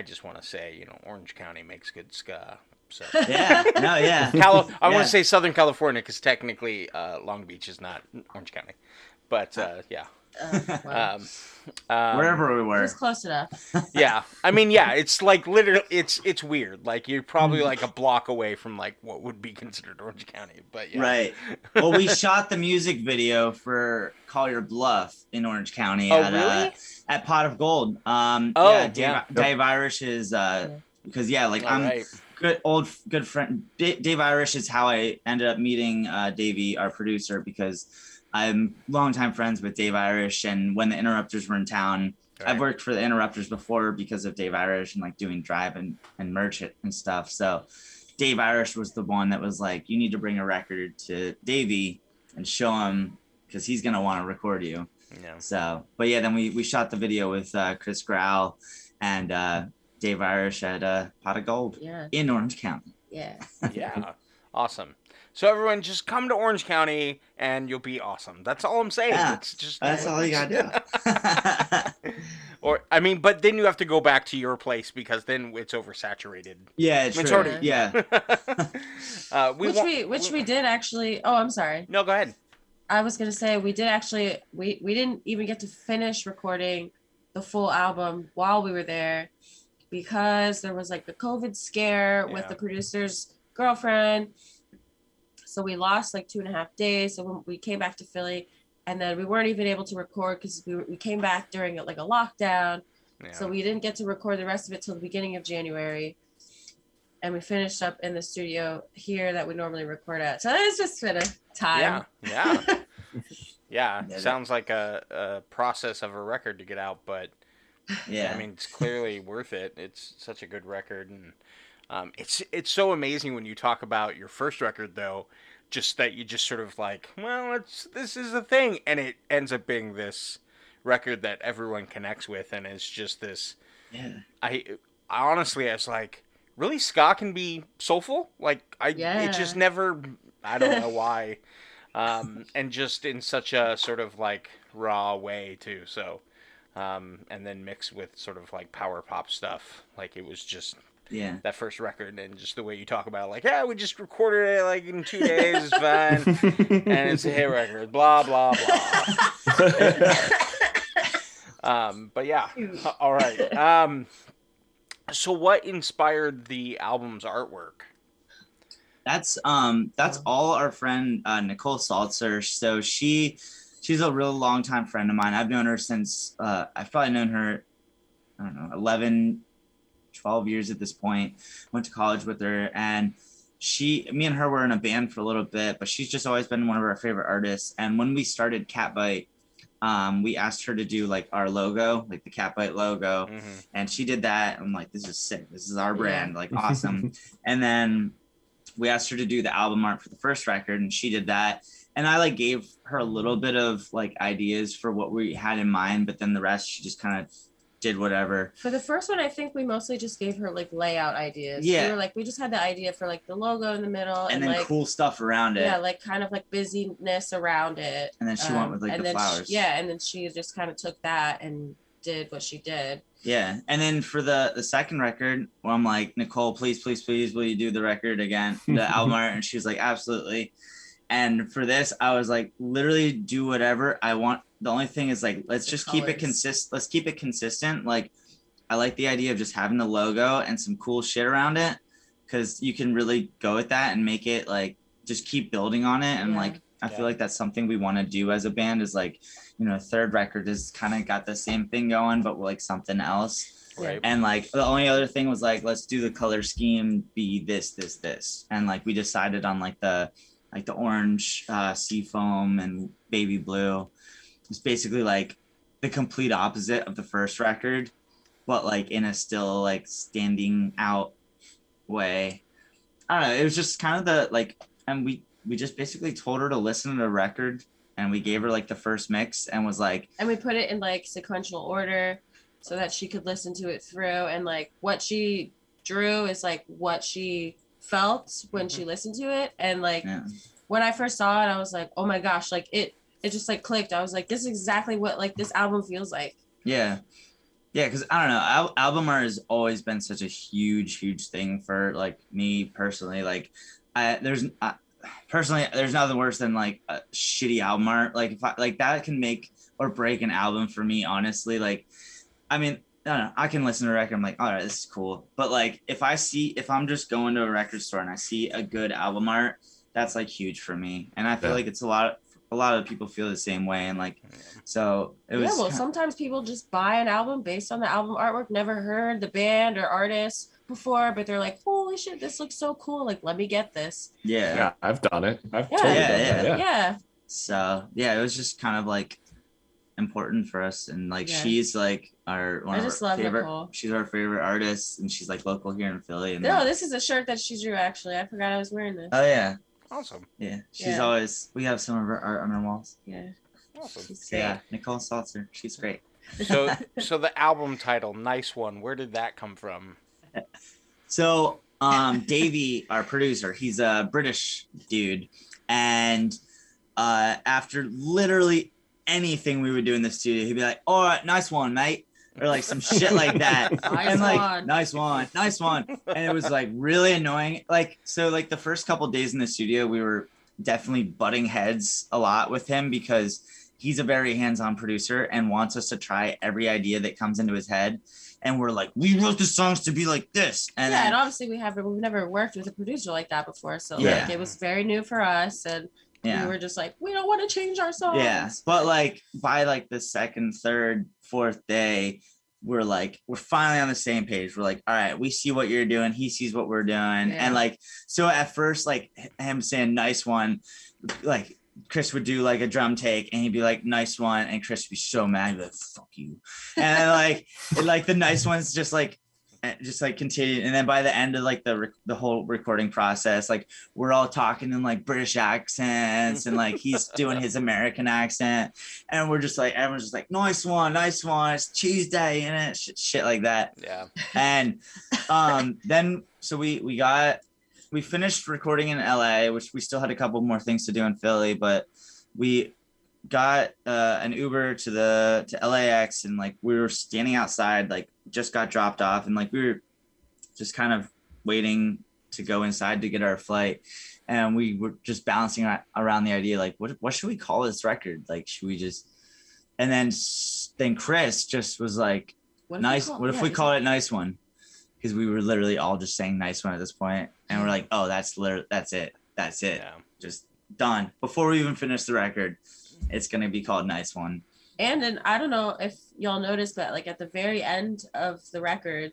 just want to say, you know, Orange County makes good ska. So. I want to say Southern California because technically Long Beach is not Orange County, but wherever we were, it was close enough. Yeah, I mean, yeah, it's like literally, it's weird. Like you're probably like a block away from like what would be considered Orange County, but yeah. Right. Well, we shot the music video for Call Your Bluff in Orange County at Pot of Gold. Dave Irish is because good friend Dave Irish is how I ended up meeting Davey, our producer, because I'm longtime friends with Dave Irish, and when the Interrupters were in town, Okay. I've worked for the Interrupters before because of Dave Irish and like doing drive and merch and stuff. So Dave Irish was the one that was like, you need to bring a record to Davey and show him because he's going to want to record you. Yeah. So, but yeah, then we shot the video with Chris Growl and Dave Irish at Pot of Gold in Orange County. Yeah. Yeah. Awesome. So everyone, just come to Orange County and you'll be awesome. That's all I'm saying. Yeah, that's all you gotta do. Or I mean, but then you have to go back to your place because then it's oversaturated. Yeah, it's true. Already, yeah. We did actually. Oh, I'm sorry. No, go ahead. I was gonna say we did actually. We didn't even get to finish recording the full album while we were there because there was like the COVID scare with the producer's girlfriend. So we lost like 2.5 days. So when we came back to Philly, and then we weren't even able to record because we came back during like a lockdown. Yeah. So we didn't get to record the rest of it till the beginning of January. And we finished up in the studio here that we normally record at. So it's just been a time. Yeah, yeah, yeah. It sounds like a process of a record to get out, but yeah, I mean it's clearly worth it. It's such a good record and. It's so amazing when you talk about your first record though, just that you just sort of like, well, this is a thing, and it ends up being this record that everyone connects with, and it's just this. Yeah. I honestly, I was like, really, ska can be soulful? Like it just never. I don't know why, and just in such a sort of like raw way too. So, and then mixed with sort of like power pop stuff, like it was just. Yeah, that first record and just the way you talk about it, like, yeah, we just recorded it like in 2 days, it's fine, and it's a hit record, blah blah blah. But yeah, all right. So what inspired the album's artwork? That's all our friend Nicole Saltzer. So she's a real long time friend of mine. I've known her since I've probably known her, I don't know, 12 years at this point. Went to college with her, and me and her were in a band for a little bit, but she's just always been one of our favorite artists. And when we started Catbite, we asked her to do like our logo, like the Catbite logo. Mm-hmm. And she did that. I'm like, this is sick. This is our brand. Yeah. Like, awesome. And then we asked her to do the album art for the first record, and she did that. And I like gave her a little bit of like ideas for what we had in mind, but then the rest, she just kind of did whatever. For the first one, I think we mostly just gave her like layout ideas. Yeah, we were like, we just had the idea for like the logo in the middle and then like, cool stuff around it. Yeah, like kind of like busyness around it. And then she went with like the flowers. And then she just kind of took that and did what she did. Yeah, and then for the second record, where I'm like, Nicole, please, will you do the record again, the album art? And she was like, absolutely. And for this, I was like, literally do whatever I want. The only thing is like, let's keep it consistent. Like, I like the idea of just having the logo and some cool shit around it, because you can really go with that and make it like, just keep building on it. And like, I feel like that's something we want to do as a band is like, you know, third record is kind of got the same thing going, but like something else. Right. And like, the only other thing was like, let's do the color scheme be this. And like, we decided on like the orange seafoam and baby blue. It's basically like the complete opposite of the first record, but like in a still like standing out way. I don't know. It was just kind of the like, and we just basically told her to listen to the record, and we gave her like the first mix and was like, and we put it in like sequential order so that she could listen to it through, and like what she drew is like what she felt when she listened to it. And like when I first saw it, I was like, oh my gosh, like it just like clicked. I was like, this is exactly what like this album feels like. Yeah, because I don't know, album art has always been such a huge thing for like me personally. Like there's nothing worse than like a shitty album art. Like if that can make or break an album for me, honestly. Like, I mean, no, I can listen to a record, I'm like, all right, this is cool. But like, if I'm just going to a record store and I see a good album art, that's like huge for me. And I feel like it's a lot of people feel the same way. And like, so it was. Yeah, well, sometimes people just buy an album based on the album artwork, never heard the band or artist before, but they're like, holy shit, this looks so cool. Like, let me get this. Yeah. Yeah, I've done it. I've totally done that. Yeah. So yeah, it was just kind of like, important for us, and like she's like one of our favorite. She's our favorite artist, and she's like local here in Philly. And this is a shirt that she drew. Actually, I forgot I was wearing this. Oh yeah, awesome. Yeah, she's always. We have some of her art on our walls. Yeah, awesome. Yeah, Nicole Saltzer. She's great. So the album title, Nice One. Where did that come from? So Davey, our producer, he's a British dude, and after literally anything we would do in the studio, he'd be like, all right, nice one, mate, or like some shit like that. And like one. nice one and it was like really annoying. Like, so like the first couple days in the studio we were definitely butting heads a lot with him, because he's a very hands-on producer and wants us to try every idea that comes into his head. And we're like, we wrote the songs to be like this. And yeah, and obviously we've never worked with a producer like that before, so like it was very new for us. And we were just like, we don't want to change our songs. Yeah, but like by like the second, third, fourth day, we're finally on the same page. We're like, all right, we see what you're doing. He sees what we're doing. Yeah. And like, so at first, like him saying nice one, like Chris would do like a drum take and he'd be like, nice one. And Chris would be so mad. He'd be like, fuck you. And then, like, like the nice one's just like continued. And then by the end of like the whole recording process, like we're all talking in like British accents and like he's doing his American accent, and we're just like, everyone's just like, nice one, it's Tuesday, and it shit like that. Yeah. And then so we finished recording in LA, which we still had a couple more things to do in Philly, but we got an Uber to LAX, and like we were standing outside, like just got dropped off, and like we were just kind of waiting to go inside to get our flight, and we were just bouncing around the idea, like what should we call this record, like should we just, and then Chris just was like, what if we called it Nice One, because we were literally all just saying Nice One at this point, and we're like, oh, that's it yeah. Just done before we even finish the record. It's going to be called Nice One. And then I don't know if y'all noticed, but like at the very end of the record,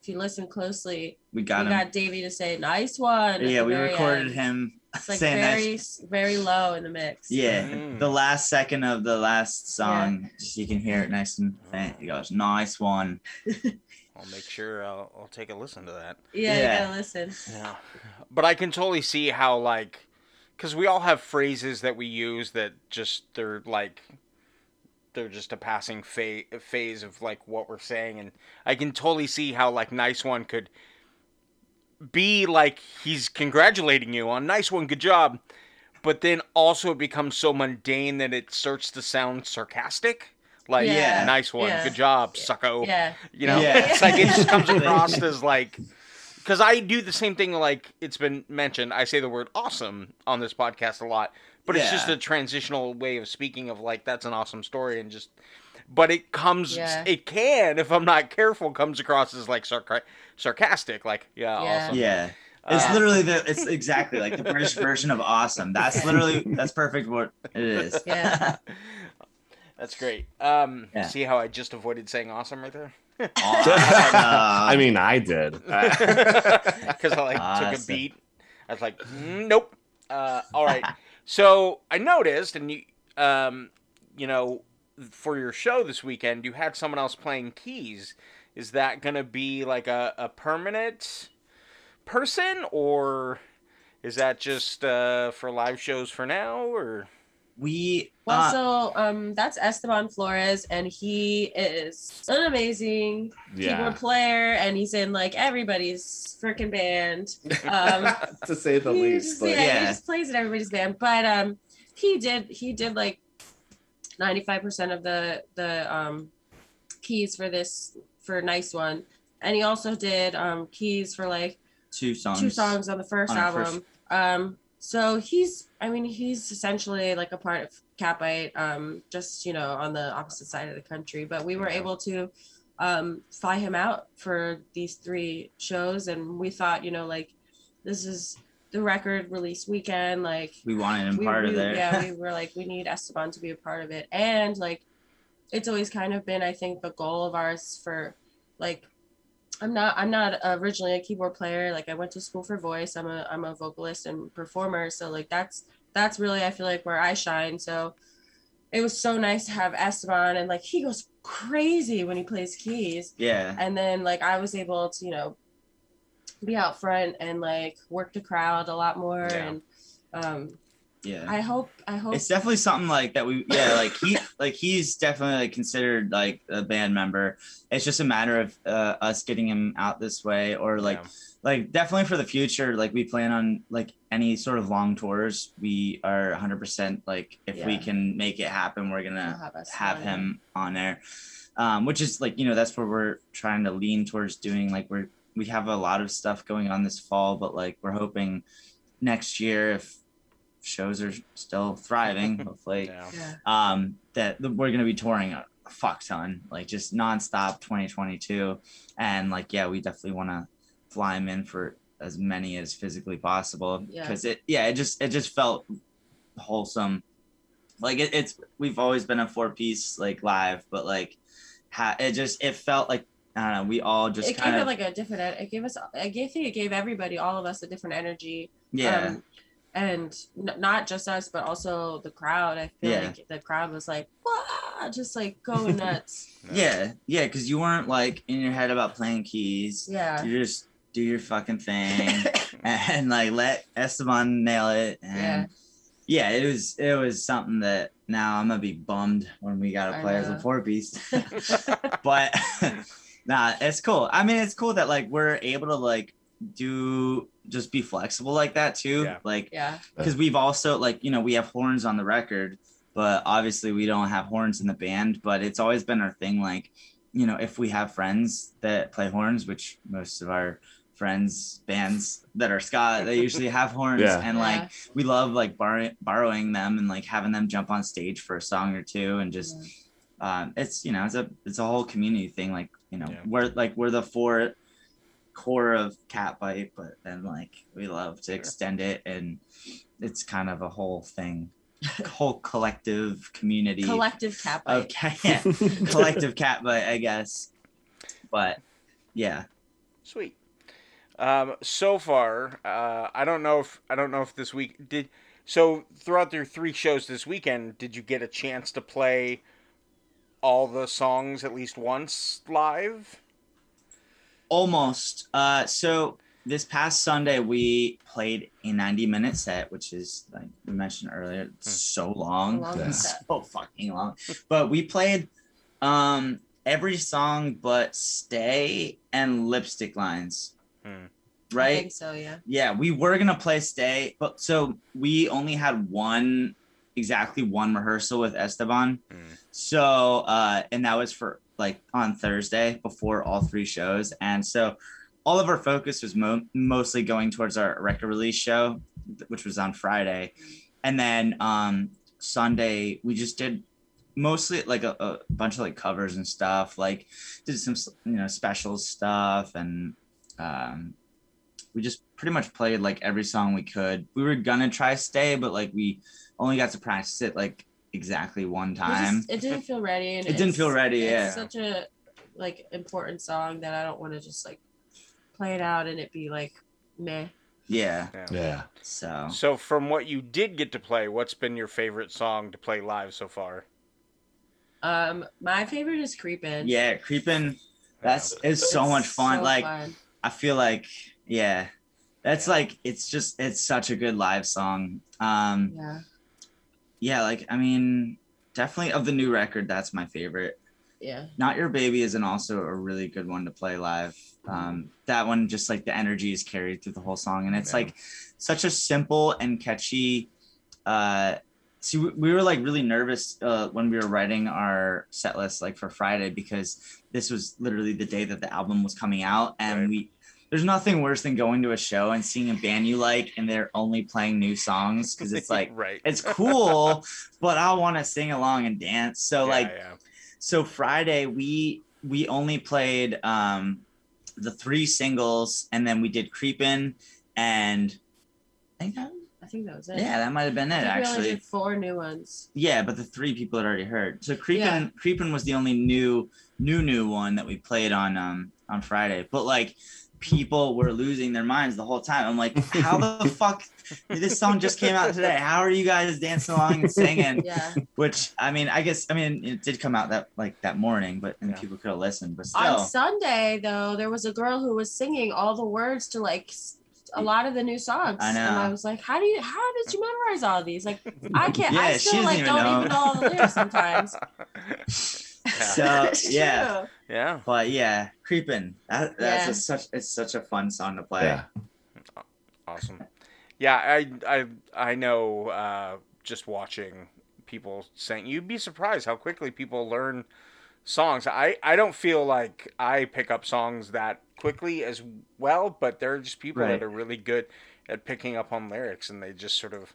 if you listen closely, we got Davey to say nice one. Yeah, we recorded him. It's like saying very, very low in the mix. Yeah, the last second of the last song, you can hear it nice and faint. He goes, nice one. I'll make sure I'll take a listen to that. Yeah, you gotta listen. Yeah, but I can totally see how like, because we all have phrases that we use that just they're just a passing phase of like what we're saying, and I can totally see how like nice one could be like he's congratulating you on nice one, good job, but then also it becomes so mundane that it starts to sound sarcastic. Like nice one, good job, sucko. Yeah. You know, it's like it just comes across as like. Because I do the same thing, like it's been mentioned. I say the word awesome on this podcast a lot, but it's just a transitional way of speaking of like, that's an awesome story. And just, but it comes, it can, if I'm not careful, comes across as like sarcastic, like, awesome. Yeah. It's literally it's exactly like the British version of awesome. That's literally, that's perfect what it is. Yeah. That's great. See how I just avoided saying awesome right there? Awesome. I mean, I did because I like took a beat. I was like, nope. All right. So I noticed, and you, you know, for your show this weekend, you had someone else playing keys. Is that gonna be like a permanent person, or is that just for live shows for now, or? That's Esteban Flores, and he is an amazing keyboard player, and he's in like everybody's freaking band, to say the least. But he just plays in everybody's band. But he did like 95% of the keys for Nice One, and he also did keys for like two songs on the first album. So he's essentially like a part of Catbite, just, you know, on the opposite side of the country. But we were able to fly him out for these three shows. And we thought, you know, like, this is the record release weekend. Like, we wanted him part of there. Yeah, we were like, we need Esteban to be a part of it. And like, it's always kind of been, I think, the goal of ours for like, I'm not originally a keyboard player. Like I went to school for voice. I'm a vocalist and performer. So like that's really, I feel like, where I shine. So it was so nice to have Esteban, and like he goes crazy when he plays keys. Yeah. And then like I was able to, you know, be out front and like work the crowd a lot more. Yeah. And yeah, I hope it's definitely something like that. We like he's definitely like considered like a band member. It's just a matter of us getting him out this way, or like like definitely for the future, like we plan on like any sort of long tours. We are 100% like if we can make it happen, we're gonna have him on there, which is like, you know, that's where we're trying to lean towards doing. Like we have a lot of stuff going on this fall, but like we're hoping next year, if shows are still thriving, hopefully, that we're gonna be touring a fuck ton, like just nonstop 2022, and like we definitely want to fly him in for as many as physically possible, because it just felt wholesome. Like it's we've always been a four-piece like live, but like it felt like, I don't know, we all just it gave everybody, all of us, a different energy. And not just us, but also the crowd. I feel like the crowd was like, "Wah!" Just like going nuts. Yeah, because you weren't like in your head about playing keys. Yeah, you just do your fucking thing and like let Esteban nail it. And it was something that now I'm gonna be bummed when we gotta play as a four piece. But nah, it's cool. I mean, it's cool that like we're able to like just be flexible like that too. Because we've also like, you know, we have horns on the record, but obviously we don't have horns in the band, but it's always been our thing. Like, you know, if we have friends that play horns, which most of our friends bands that are ska, they usually have horns, and like we love like borrowing them and like having them jump on stage for a song or two, and just it's, you know, it's a whole community thing. Like, you know, we're the four core of Catbite, but then like we love to extend it, and it's kind of a whole thing, whole collective community, collective Catbite, collective Catbite, I guess. But sweet. So far, I don't know if this week did. So throughout their three shows this weekend, did you get a chance to play all the songs at least once live? Almost. So this past Sunday, we played a 90-minute set, which is, like we mentioned earlier, it's so long. So fucking long. But we played every song but Stay and Lipstick Lines. Right? I think so, yeah. Yeah, we were going to play Stay, but so we only had one rehearsal with Esteban. So, and that was for like on Thursday before all three shows, and so all of our focus was mostly going towards our record release show, which was on Friday, and then Sunday we just did mostly like a bunch of like covers and stuff, like did some, you know, special stuff, and we just pretty much played like every song we could. We were gonna try Stay, but like we only got to practice it like exactly one time. It didn't feel ready. And it's such a like important song that I don't want to just like play it out and it be like meh. Yeah. So from what you did get to play, what's been your favorite song to play live so far? My favorite is Creepin'. Yeah, Creepin'. It's so much fun. So like fun. I feel like like it's such a good live song. Yeah, like, I mean, definitely of the new record, that's my favorite. Yeah. Not Your Baby isn't also a really good one to play live. That one, just like the energy is carried through the whole song. And it's like such a simple and catchy. See, we were like really nervous when we were writing our set list like for Friday, because this was literally the day that the album was coming out. And there's nothing worse than going to a show and seeing a band you like and they're only playing new songs, because it's like, it's cool, but I want to sing along and dance. So so Friday we only played the three singles, and then we did Creepin', and I think that was it. Yeah, that might have been it, actually. We only did four new ones. Yeah, but the three people had already heard. So Creepin' was the only new one that we played on Friday. But like people were losing their minds the whole time. I'm like, how the fuck? This song just came out today. How are you guys dancing along and singing? Yeah. Which, I mean, I guess, I mean, it did come out that like that morning, but I mean, people could have listened. But still. On Sunday, though, there was a girl who was singing all the words to like a lot of the new songs. I know. And I was like, how did you memorize all of these? Like, I can't. I still like don't even know all the lyrics sometimes. Yeah. So yeah, but yeah, Creepin'. It's such a fun song to play. Yeah. Awesome. Yeah, I know. Just watching people sing, you'd be surprised how quickly people learn songs. I don't feel like I pick up songs that quickly as well, but there are just people that are really good at picking up on lyrics, and they just sort of.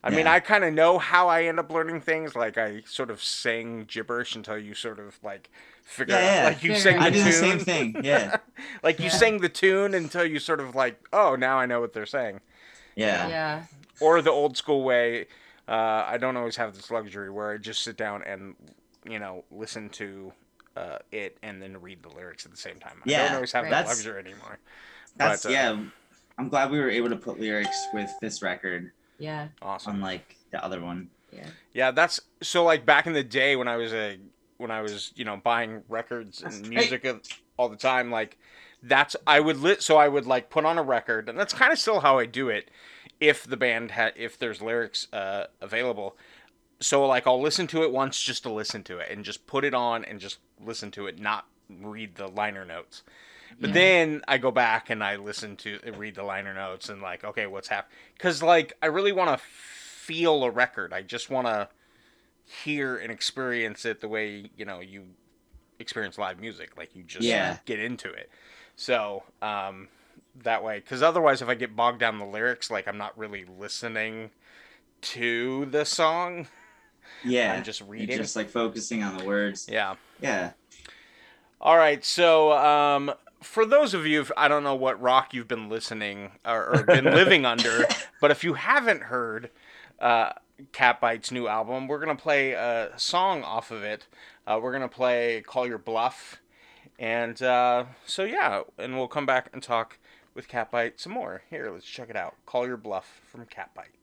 I mean, I kind of know how I end up learning things. Like, I sort of sing gibberish until you sort of, like, figure out. Like, you sing the tune. I do the same thing, yeah. Like, you sing the tune until you sort of, like, oh, now I know what they're saying. Yeah. Yeah. Or the old school way, I don't always have this luxury where I just sit down and, you know, listen to it and then read the lyrics at the same time. Yeah. I don't always have that luxury anymore. That's, but, I'm glad we were able to put lyrics with this record. Yeah. Awesome. Unlike the other one. Yeah. Yeah, that's so like back in the day when I was buying records and music all the time, like I would like put on a record, and that's kind of still how I do it if the band if there's lyrics available. So like I'll listen to it once just to listen to it and just put it on and just listen to it, not read the liner notes. But then I go back and I listen to read the liner notes and like, okay, what's happening? Because like I really want to feel a record. I just want to hear and experience it the way you experience live music. Like you just get into it. So that way, because otherwise, if I get bogged down in the lyrics, like I'm not really listening to the song. Yeah, I'm just reading. You're just like focusing on the words. Yeah. Yeah. All right, so for those of you, I don't know what rock you've been listening or been living under, but if you haven't heard Catbite's new album, we're going to play a song off of it. We're going to play Call Your Bluff. And and we'll come back and talk with Catbite some more. Here, let's check it out. Call Your Bluff from Catbite.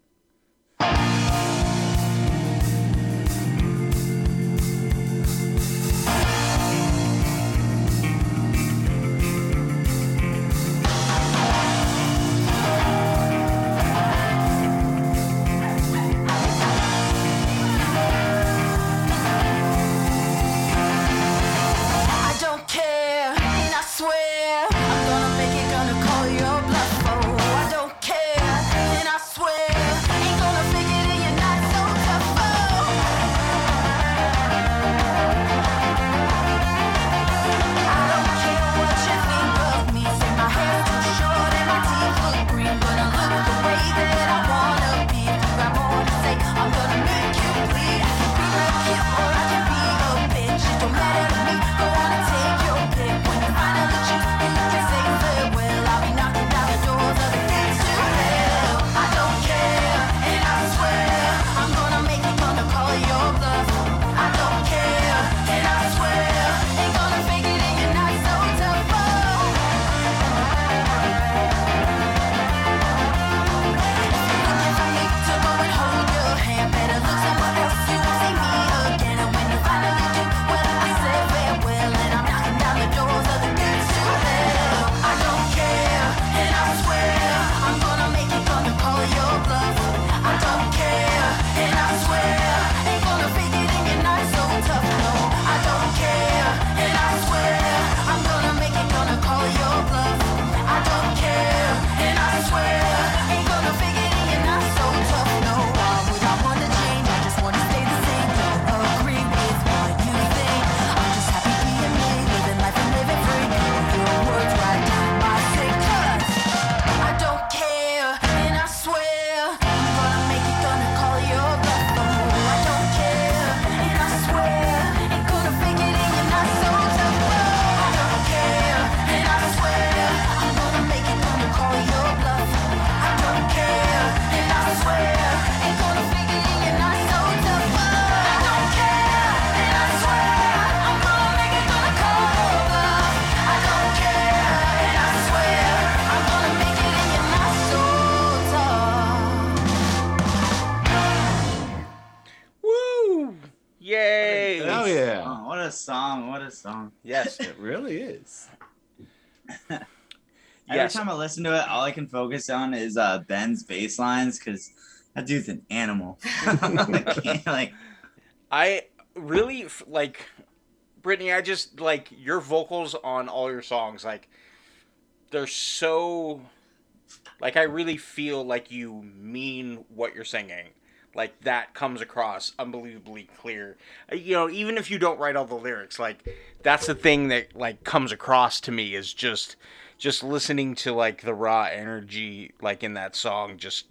Swear a song. What a song. Yes, it really is. Every time I listen to it, all I can focus on is Ben's bass lines, because that dude's an animal. Brittany, I just like your vocals on all your songs. Like, they're so, like, I really feel like you mean what you're singing. Like, that comes across unbelievably clear. You know, even if you don't write all the lyrics, like, that's the thing that, like, comes across to me is just listening to, like, the raw energy, like, in that song just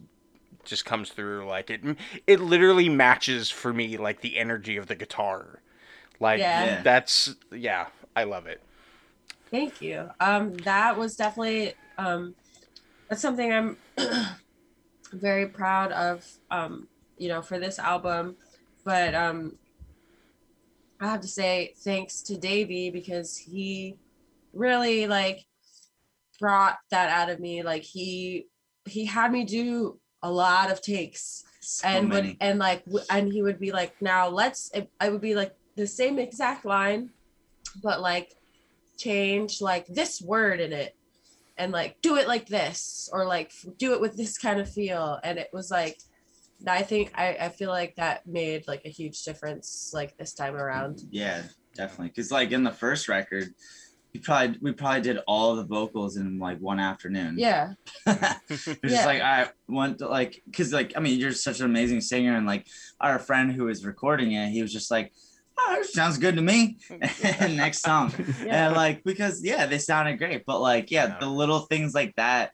comes through. Like, it literally matches for me, like, the energy of the guitar. Like, yeah. That's, yeah, I love it. Thank you. That was definitely, that's something I'm very proud of, you know, for this album. But I have to say thanks to Davey, because he really, like, brought that out of me. Like, he had me do a lot of takes. And he would be like, now let's, I would be like, the same exact line, but like change like this word in it, and like do it like this, or like do it with this kind of feel. And it was like, I think I feel like that made like a huge difference like this time around. Yeah, definitely. Because like in the first record, we probably did all the vocals in like one afternoon. Yeah. Just like I want to like, because like I mean you're such an amazing singer, and like our friend who was recording it, he was just like, oh, sounds good to me. Next song. Yeah. And like, because yeah, they sounded great, but like, yeah, the little things like that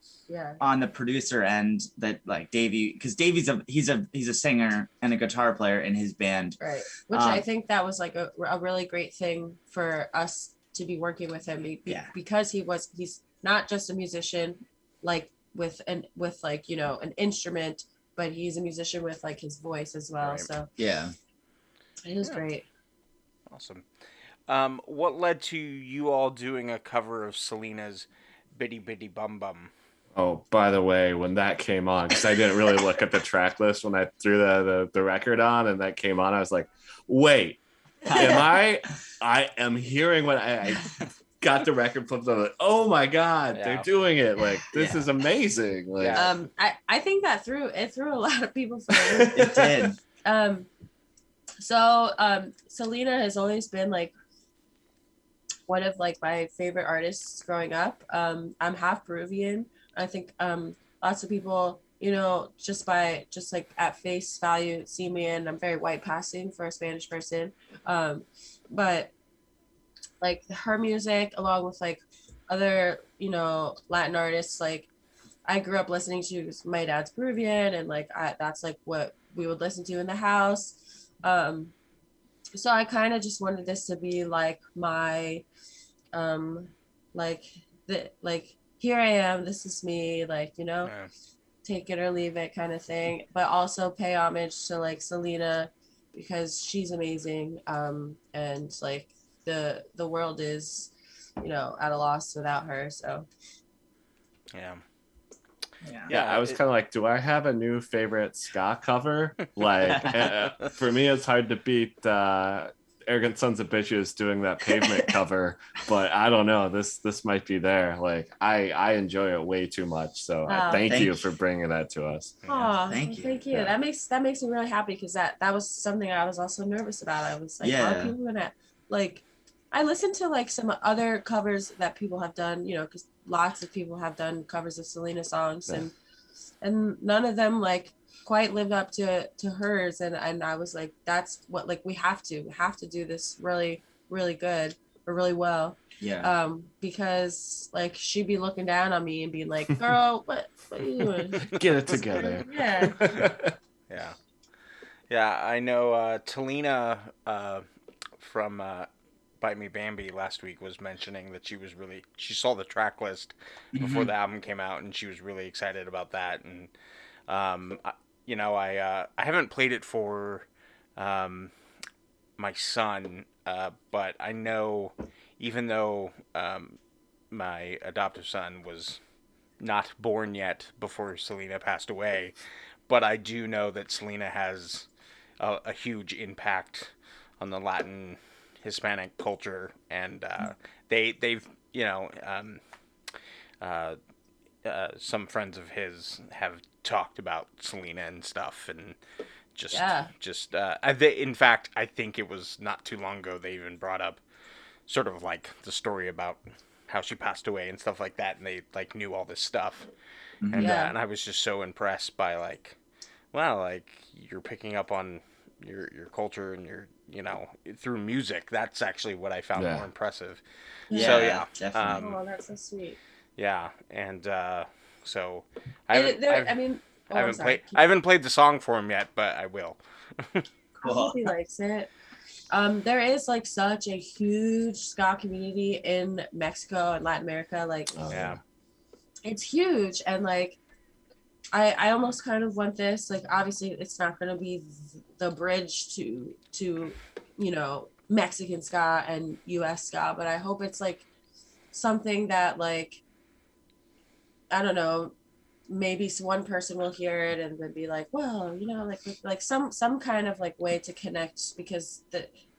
on the producer end that like Davey, because Davey's he's a singer and a guitar player in his band. Right. Which I think that was like a really great thing for us to be working with him because he's not just a musician, like with like, you know, an instrument, but he's a musician with like his voice as well. Right. So yeah, it was great. Awesome. What led to you all doing a cover of Selena's Bitty Bitty Bum Bum? Oh, by the way, when that came on, because I didn't really look at the track list when I threw the record on, and that came on, I was like, wait, I am hearing what I got the record flipped on, like, oh my God, they're doing it. Like, this is amazing. Like, I think that threw a lot of people for it. It did. So Selena has always been like one of like my favorite artists growing up. I'm half Peruvian. I think lots of people, you know, just like at face value see me, and I'm very white passing for a Spanish person. But like her music, along with like other, you know, Latin artists, like I grew up listening to. My dad's Peruvian, and like that's like what we would listen to in the house. So I kind of just wanted this to be like my, like here I am, this is me, like, you know, take it or leave it kind of thing, but also pay homage to like Selena, because she's amazing. And like the world is, you know, at a loss without her. So. Yeah. Yeah, I was kind of like, do I have a new favorite ska cover? Like, for me, it's hard to beat Arrogant Sons of Bitches doing that Pavement cover. But I don't know. This might be there. Like, I enjoy it way too much. So thank you for bringing that to us. Oh, thank you. Yeah. That makes me really happy, because that was something I was also nervous about. I was like, how are people gonna like? I listened to like some other covers that people have done, you know, because lots of people have done covers of Selena songs, and none of them like quite lived up to hers. And I was like, that's what, like, we have to do this really, really good or really well. Yeah. Because like she'd be looking down on me and being like, girl, what are you doing? Get it together. Yeah. Yeah. Yeah. I know Talina from Bite Me Bambi last week was mentioning that she saw the track list before the album came out, and she was really excited about that. And I haven't played it for my son, but I know, even though my adoptive son was not born yet before Selena passed away, but I do know that Selena has a huge impact on the Latin Hispanic culture, and they've you know some friends of his have talked about Selena and stuff, and in fact, I think it was not too long ago they even brought up sort of like the story about how she passed away and stuff like that, and they like knew all this stuff, and I was just so impressed by like, wow, like you're picking up on your culture and your, you know, through music. That's actually what I found more impressive. Yeah, so definitely. Oh, that's so sweet. Yeah, and so I haven't played the song for him yet, but I will. Cool. I hope he likes it. There is like such a huge ska community in Mexico and Latin America. Like, it's huge, and like, I almost kind of want this. Like, obviously, it's not going to be the bridge to you know, Mexican ska and U.S. ska, but I hope it's like something that like, I don't know, maybe one person will hear it and then be like, well, you know, like some kind of like way to connect, because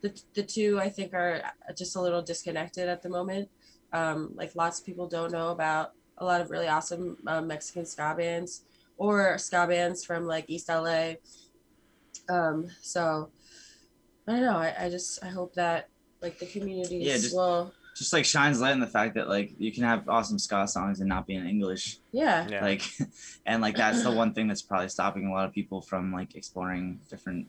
the two I think are just a little disconnected at the moment. Like lots of people don't know about a lot of really awesome Mexican ska bands or ska bands from like East LA. So I don't know. I hope that like the community will. Just like shines light on the fact that like you can have awesome ska songs and not be in English. Yeah. Like, and like that's the one thing that's probably stopping a lot of people from like exploring different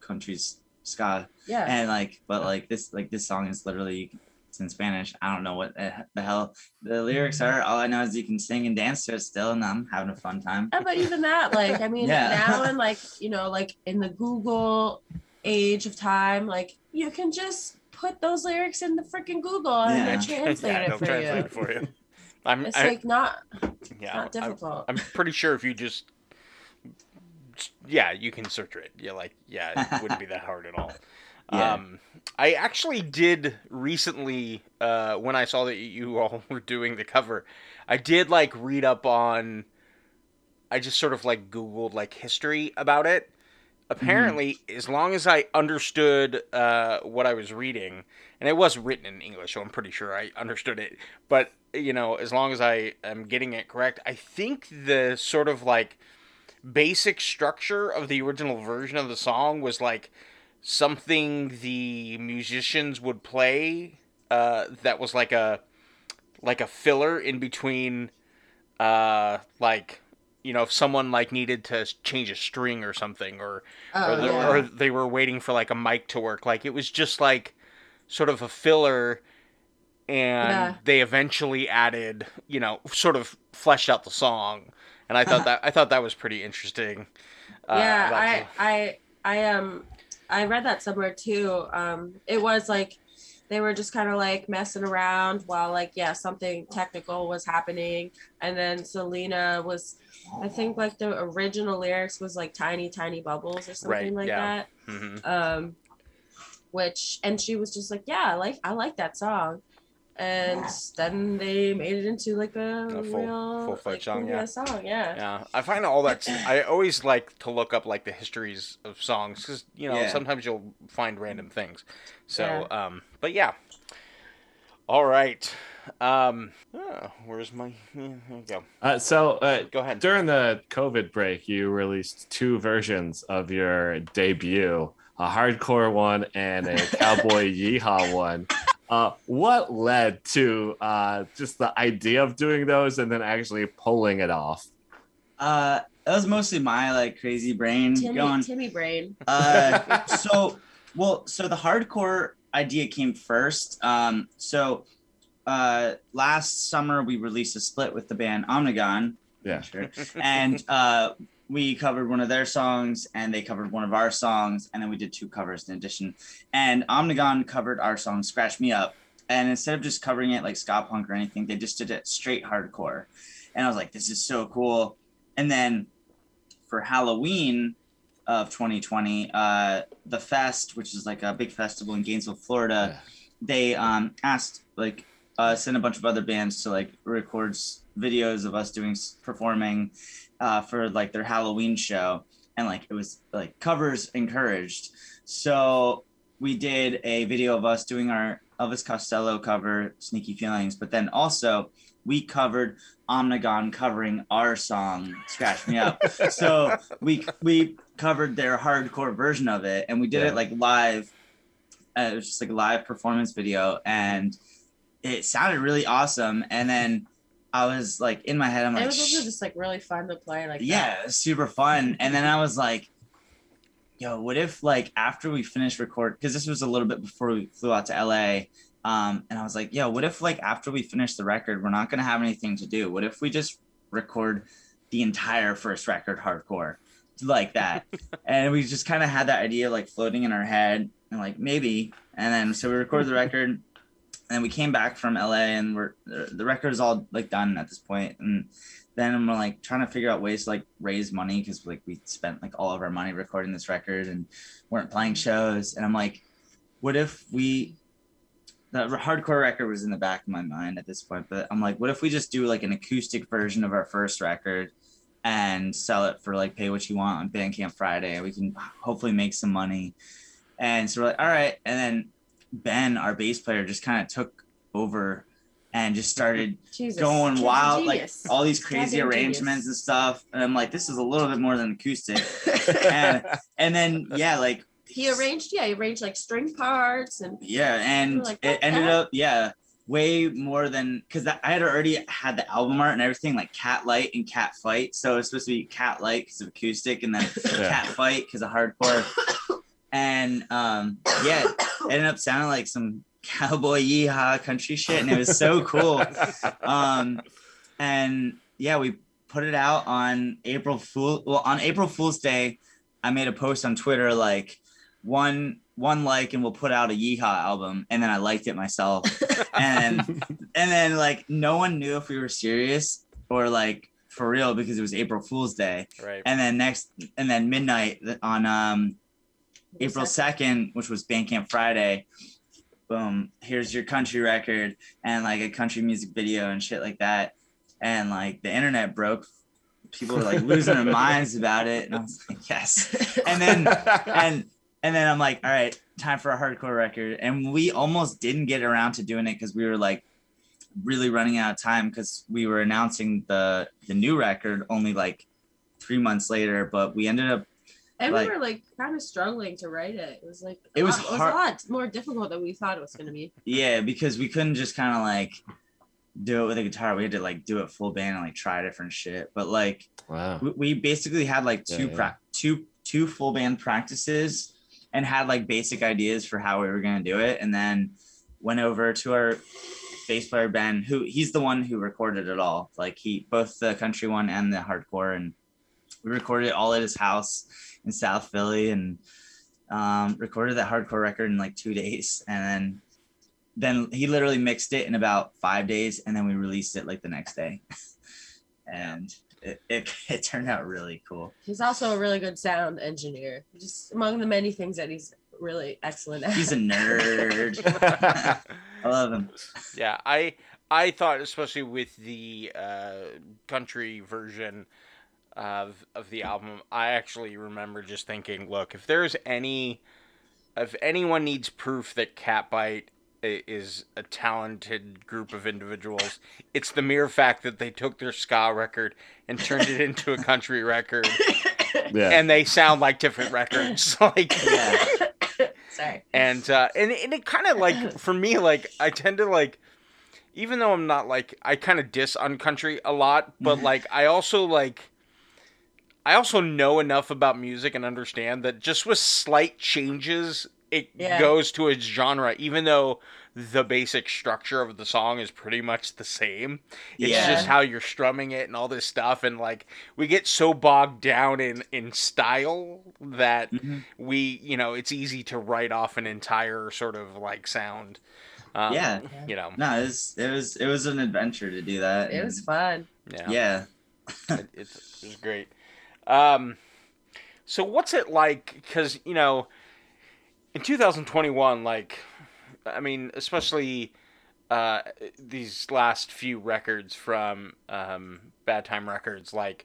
countries ska. Yeah. And like, but like this song is literally, it's in Spanish. I don't know what the hell the lyrics are. All I know is you can sing and dance to it still, and I'm having a fun time. Yeah, but even that, like, I mean, now and like, you know, like in the Google age of time, like you can just put those lyrics in the freaking Google and they're translated for you. It's not difficult. I'm pretty sure if you just you can search it. Yeah, like it wouldn't be that hard at all. Yeah. I actually did recently when I saw that you all were doing the cover, I did like read up on. I just sort of like Googled like history about it. Apparently, as long as I understood what I was reading, and it was written in English, so I'm pretty sure I understood it, but, you know, as long as I am getting it correct, I think the sort of, like, basic structure of the original version of the song was, like, something the musicians would play that was, like a filler in between, like... You know, if someone like needed to change a string or something, or they were waiting for like a mic to work, like it was just like sort of a filler, and they eventually added, you know, sort of fleshed out the song, and I thought that was pretty interesting. I read that somewhere too. It was like they were just kind of like messing around while like something technical was happening, and then Selena was. I think like the original lyrics was like tiny, tiny bubbles or something that. Mm-hmm. And she was just like, I like that song. And then they made it into like a full-fledged like, song. Yeah. I find all that, I always like to look up like the histories of songs because, you know, sometimes you'll find random things. So, but yeah. All right. Where's my go? Go ahead. During the COVID break, you released two versions of your debut, a hardcore one and a cowboy yeehaw one. What led to just the idea of doing those and then actually pulling it off? That was mostly my like crazy brain going. Timmy brain. So the hardcore idea came first. Last summer we released a split with the band Omnigone. Yeah. Sure. And we covered one of their songs and they covered one of our songs, and then we did two covers in addition. And Omnigone covered our song Scratch Me Up, and instead of just covering it like ska punk or anything, they just did it straight hardcore. And I was like, this is so cool. And then for Halloween of 2020, The Fest, which is like a big festival in Gainesville, Florida, they asked like send a bunch of other bands to like record videos of us performing for like their Halloween show, and like it was like covers encouraged. So we did a video of us doing our Elvis Costello cover, Sneaky Feelings, but then also we covered Omnigone covering our song, Scratch Me Up. So we covered their hardcore version of it, and we did it like live. It was just like a live performance video, and it sounded really awesome. And then I was like, in my head, I'm like, it was also just like really fun to play. Like, yeah, it was super fun. And then I was like, yo, what if like after we finished record, because this was a little bit before we flew out to LA. And I was like, yo, what if like after we finish the record, we're not going to have anything to do? What if we just record the entire first record hardcore like that? And we just kind of had that idea like floating in our head and like maybe. And then so we recorded the record. And we came back from LA, and the record is all like done at this point. And then we're like trying to figure out ways to like raise money, because like we spent like all of our money recording this record and weren't playing shows. And I'm like, what if the hardcore record was in the back of my mind at this point, but I'm like, what if we just do like an acoustic version of our first record and sell it for like pay what you want on Bandcamp Friday? We can hopefully make some money. And so we're like, all right. And then Ben, our bass player, just kind of took over and just started going wild, like all these crazy arrangements and stuff. And I'm like, this is a little bit more than acoustic. and then, yeah, like he arranged like string parts and it ended up, way more than, because I had already had the album art and everything, like Cat Light and Cat Fight. So it's supposed to be Cat Light because of acoustic, and then Cat Fight because of hardcore. And it ended up sounding like some cowboy yeehaw country shit, and it was so cool. We put it out on April Fool's Day. I made a post on Twitter like one like, and we'll put out a yeehaw album, and then I liked it myself. and then like no one knew if we were serious or like for real, because it was April Fool's Day. Right. And then midnight on April 2nd, which was Bandcamp Friday, boom, here's your country record, and like a country music video and shit like that. And like the internet broke. People were like losing their minds about it. And I was like, yes. And then I'm like, all right, time for a hardcore record. And we almost didn't get around to doing it because we were like really running out of time, because we were announcing the new record only like 3 months later, but we ended up. And we were like kind of struggling to write it. It was like it was a lot more difficult than we thought it was going to be. Yeah, because we couldn't just kind of like do it with a guitar. We had to like do it full band and like try different shit. But like, wow, we basically had like two full band practices and had like basic ideas for how we were going to do it. And then went over to our bass player Ben, who he's the one who recorded it all. Like both the country one and the hardcore, and we recorded it all at his house in South Philly, and recorded that hardcore record in like 2 days. And then he literally mixed it in about 5 days, and then we released it like the next day. And it turned out really cool. He's also a really good sound engineer, just among the many things that he's really excellent at. He's a nerd. I love him. Yeah, I thought, especially with the country version of the album, I actually remember just thinking, look, if anyone needs proof that Catbite is a talented group of individuals, it's the mere fact that they took their ska record and turned it into a country record, and they sound like different records. Like, sorry. And it kind of like, for me, like I tend to like, even though I'm not like, I kind of diss on country a lot, but like I also know enough about music and understand that just with slight changes, it goes to its genre, even though the basic structure of the song is pretty much the same. It's just how you're strumming it and all this stuff. And like, we get so bogged down in style that we, it's easy to write off an entire sort of like sound. No, it was an adventure to do that. It was fun. Yeah. It was great. So what's it like, because, in 2021, like, I mean, especially, these last few records from, Bad Time Records, like,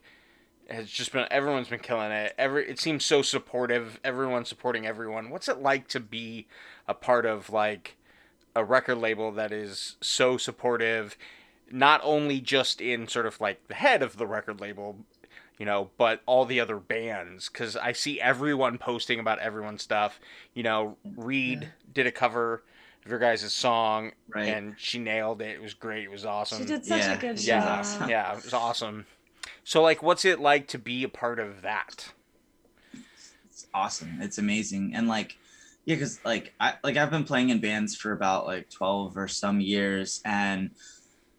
has just been, everyone's been killing it. It seems so supportive. Everyone's supporting everyone. What's it like to be a part of like a record label that is so supportive, not only just in sort of like the head of the record label, you know, but all the other bands? Because I see everyone posting about everyone's stuff. You know, Reed did a cover of your guys' song, and she nailed it. It was great. It was awesome. She did such a good job. Yeah, it was awesome. So, like, what's it like to be a part of that? It's awesome. It's amazing. And, like, yeah, because, like, I've been playing in bands for about, like, 12 or some years, and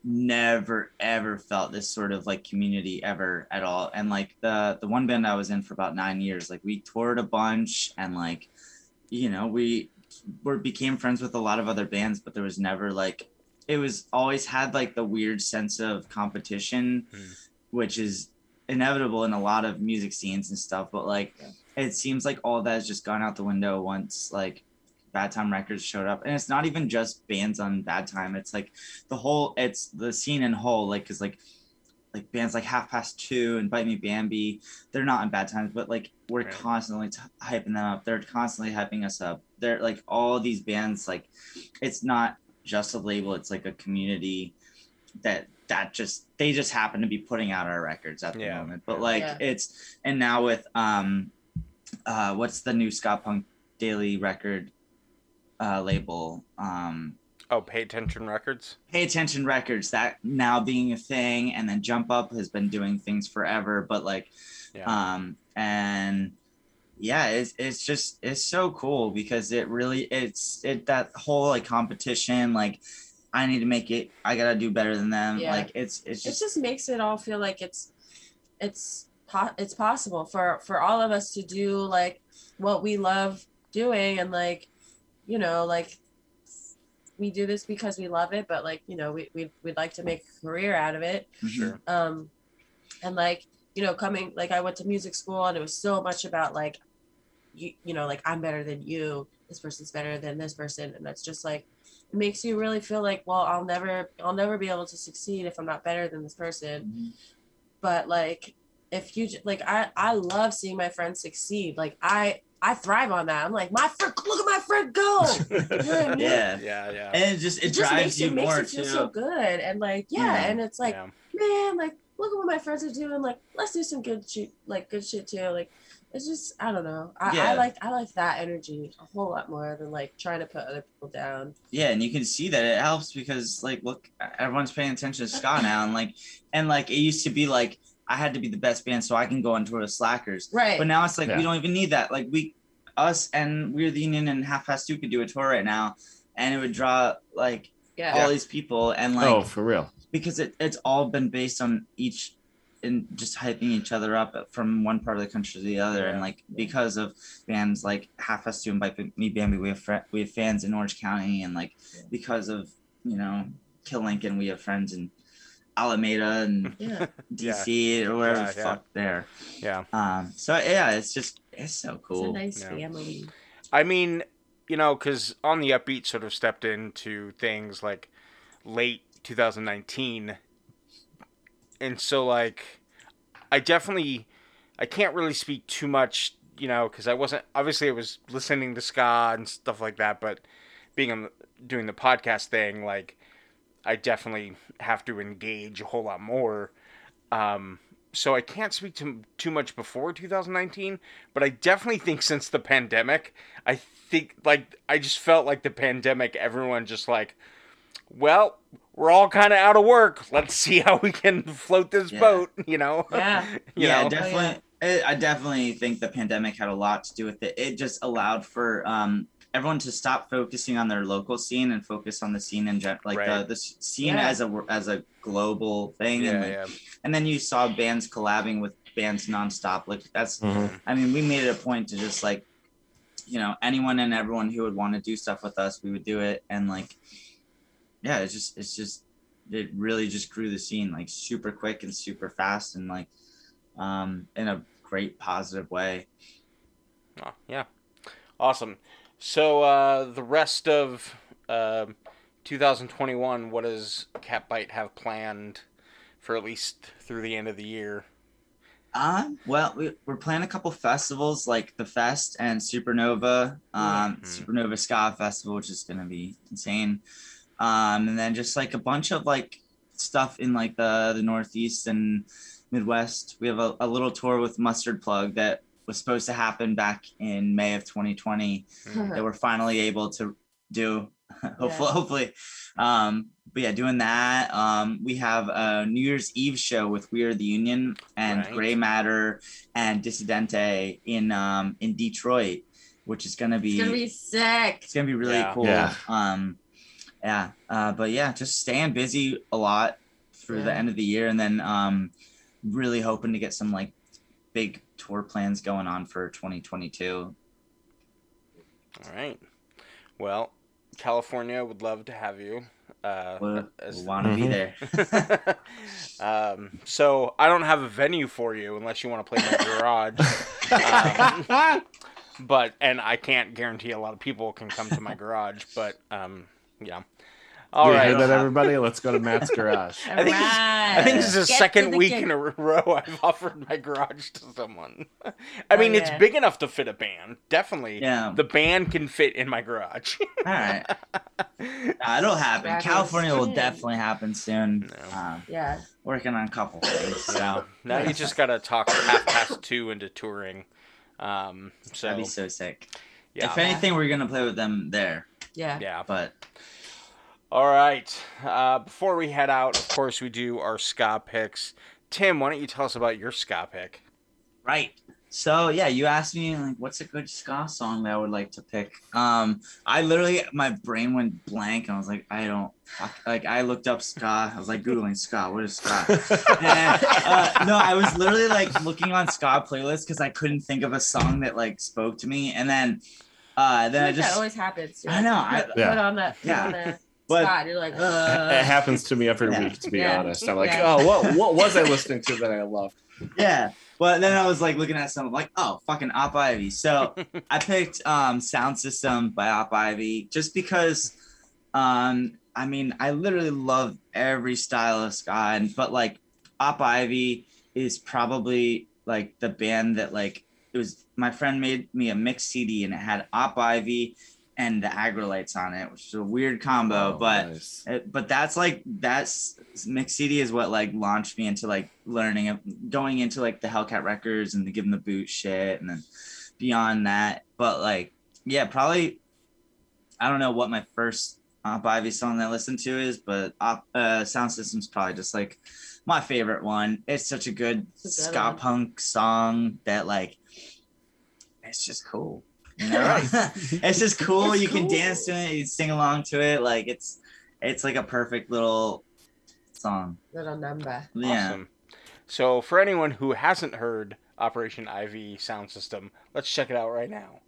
never ever felt this sort of like community ever at all. And like the one band I was in for about 9 years, like we toured a bunch, and like, you know, we became friends with a lot of other bands, but there was never like, it was always had like the weird sense of competition, which is inevitable in a lot of music scenes and stuff. But like, it seems like all that has just gone out the window once like Bad Time Records showed up. And it's not even just bands on Bad Time, it's like the whole, it's the scene in whole, like, because like bands like Half Past Two and Bite Me Bambi, they're not on Bad Times, but like we're constantly hyping them up, they're constantly hyping us up, they're like all these bands, like it's not just a label, it's like a community that just, they just happen to be putting out our records at the moment. But like it's, and now with what's the new ska punk daily record label, Pay Attention Records, that now being a thing, and then Jump Up has been doing things forever, but like and it's just, it's so cool because it really, it's that whole like competition, like I need to make it, I gotta do better than them, like it's just, it just makes it all feel like it's possible for all of us to do like what we love doing. And like, you know, like we do this because we love it, but like, you know, we'd like to make a career out of it. Sure. And like, you know, coming, like I went to music school and it was so much about like, you know, like I'm better than you, this person's better than this person. And that's just like, it makes you really feel like, well, I'll never be able to succeed if I'm not better than this person. Mm-hmm. But like, if you, like, I love seeing my friends succeed. Like I thrive on that. I'm like, my friend, look at my friend go. You know what I mean? Yeah. And it just drives you more too. It makes you feel so good. And like, and it's like, man, like, look at what my friends are doing. Like, let's do some good shit too. Like, it's just, I don't know. I like that energy a whole lot more than like trying to put other people down. Yeah, and you can see that it helps because like, look, everyone's paying attention to ska now, and like it used to be like, I had to be the best band so I can go on tour with Slackers. Right. But now it's like, we don't even need that. Like us and We Are the Union and Half Past Two could do a tour right now and it would draw like all these people. And like, oh, for real. Because it's all been based on each and just hyping each other up from one part of the country to the other. And like, because of bands like Half Past Two and Bite Me Bambi, we have fans in Orange County, and like, because of, you know, Kill Lincoln, we have friends in Alameda and DC or wherever the fuck there. Yeah. So yeah, it's just, it's so cool. It's a nice family. I mean, you know, because On the Upbeat sort of stepped into things like late 2019, and so like, I can't really speak too much, you know, because I was listening to ska and stuff like that, but doing the podcast thing, like, I definitely have to engage a whole lot more. So I can't speak to too much before 2019, but I definitely think since the pandemic, I think like, I just felt like the pandemic, everyone just like, well, we're all kind of out of work. Let's see how we can float this boat, you know? Yeah. you know? Definitely. I definitely think the pandemic had a lot to do with it. It just allowed for, everyone to stop focusing on their local scene and focus on the scene in general, like the scene as a global thing. Yeah, and, like, and then you saw bands collabing with bands nonstop. Like that's, I mean, we made it a point to just like, you know, anyone and everyone who would want to do stuff with us, we would do it. And like, yeah, it's just, it really just grew the scene like super quick and super fast and like, in a great positive way. Oh, yeah. Awesome. So, the rest of 2021, what does Catbite have planned for at least through the end of the year? Well, we're playing a couple festivals like The Fest and Supernova, Supernova Ska Festival, which is going to be insane. And then just like a bunch of like stuff in like the Northeast and Midwest. We have a little tour with Mustard Plug that was supposed to happen back in May of 2020 that we're finally able to do. Hopefully. But yeah, doing that. We have a New Year's Eve show with We Are the Union and Gray Matter and Dissidente in Detroit, which is gonna be sick. It's gonna be really cool. But yeah, just staying busy a lot through the end of the year, and then really hoping to get some like big tour plans going on for 2022. All right. Well, California would love to have you. We want to be there. So I don't have a venue for you unless you want to play in my garage. But I can't guarantee a lot of people can come to my garage. But yeah. All right. You heard that, everybody? Let's go to Matt's garage. I think this is the second week in a row I've offered my garage to someone. I mean, it's big enough to fit a band. Definitely. Yeah. The band can fit in my garage. All right. It'll happen. California will definitely happen soon. No. Working on a couple things. So now you just got to talk Half Past Two into touring. So that'd be so sick. Yeah. If anything, we're going to play with them there. Yeah. Yeah. But... All right. Before we head out, of course, we do our ska picks. Tim, why don't you tell us about your ska pick? Right. So, yeah, you asked me, like, what's a good ska song that I would like to pick? I literally, my brain went blank, and I was like, I looked up ska. I was like Googling ska. What is ska? And, no, I was literally, like, looking on ska playlists because I couldn't think of a song that, like, spoke to me. And then I just... That always happens. Right? I know. Put on that. Yeah. But God, you're like, it happens to me every week, to be honest. I'm like, what was I listening to that I loved? Yeah. But then I was like looking at some like, fucking Op Ivy. So I picked Sound System by Op Ivy just because I mean, I literally love every style of ska, but like Op Ivy is probably like the band that like it was my friend made me a mixed CD and it had Op Ivy and the Agrolites on it, which is a weird combo, nice. But that's like, that's mixed CD is what like launched me into like learning, going into like the Hellcat Records and the Give 'Em the Boot shit, and then beyond that. But like, yeah, probably, I don't know what my first Op Ivy song that I listened to is, but Sound System's probably just like my favorite one. It's such a good ska punk song that like, it's just cool. You know? It's just cool. It's can dance to it, you sing along to it. Like it's like a perfect little song. Little number. Yeah. Awesome. So for anyone who hasn't heard Operation Ivy Sound System, let's check it out right now.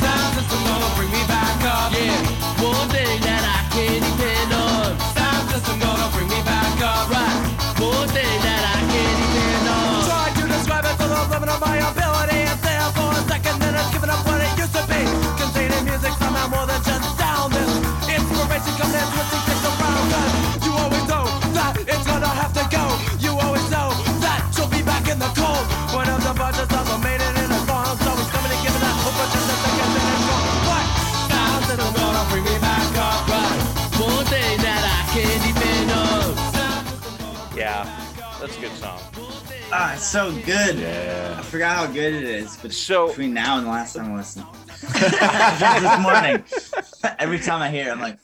Sound system gonna bring me back up. Yeah. One day that I can't depend on. Sound system gonna bring me back up. Right. One thing that I can't depend on. Try to describe it, but I'm living on my ability. It's there for a second, then it's giving up what it used to be. Containing music somehow more than just sound. This inspiration comes in twisting things around. Cause you always know that it's gonna have to go. You always know that you'll be back in the cold. When I'm the budget, I've made it in a song. So it's coming and giving up hope for just a second, then it's gone. What? Sound system gonna bring me back. Yeah, that's a good song. It's so good. Yeah. I forgot how good it is. But between now and the last time I listened, this morning, every time I hear it, I'm like,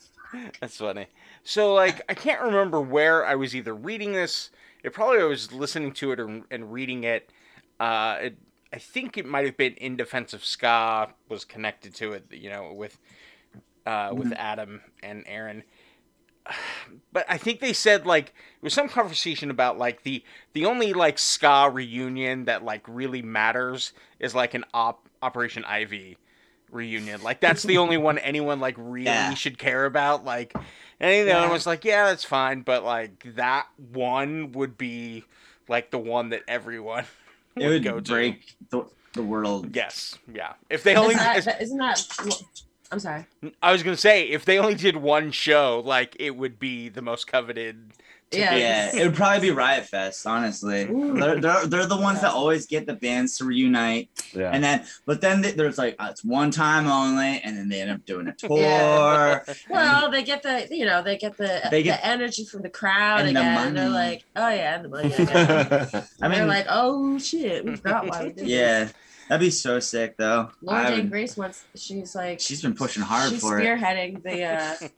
that's funny. So, like, I can't remember where I was either reading this. It probably I was listening to it and reading it. I think it might have been In Defense of Ska was connected to it, you know, with Adam and Aaron. But I think they said, like, it was some conversation about, like, the only, like, ska reunion that, like, really matters is, like, an Operation Ivy reunion. Like, that's the only one anyone, like, really should care about. Like, anyone was like, yeah, that's fine. But, like, that one would be, like, the one that everyone would go to. It would break... the world. Yes, yeah. If they only I'm sorry. I was gonna say if they only did one show, like it would be the most coveted. Yeah, it would probably be Riot Fest, honestly. They're the ones that always get the bands to reunite, and then but then there's like it's one time only, and then they end up doing a tour. Yeah. Well, they get the the energy from the crowd and again. The money. They're like, oh yeah, and the money. I mean, they're like, oh shit, we forgot why we did this. That'd be so sick, though. Laura Jane Grace once, she's been pushing hard for it. She's spearheading the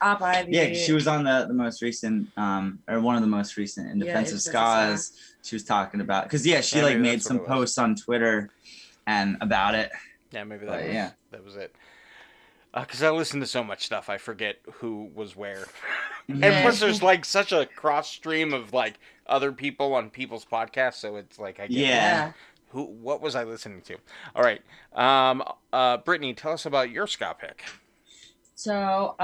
Op Ivy. Yeah, she was on the most recent, or one of the most recent In Defense of Ska. She was talking about because she made some posts on Twitter and about it. Yeah, maybe that was it. Because I listen to so much stuff, I forget who was where. And plus, there's such a cross stream of other people on people's podcasts, so it's I get it. What was I listening to? All right. Brittany, tell us about your ska pick. So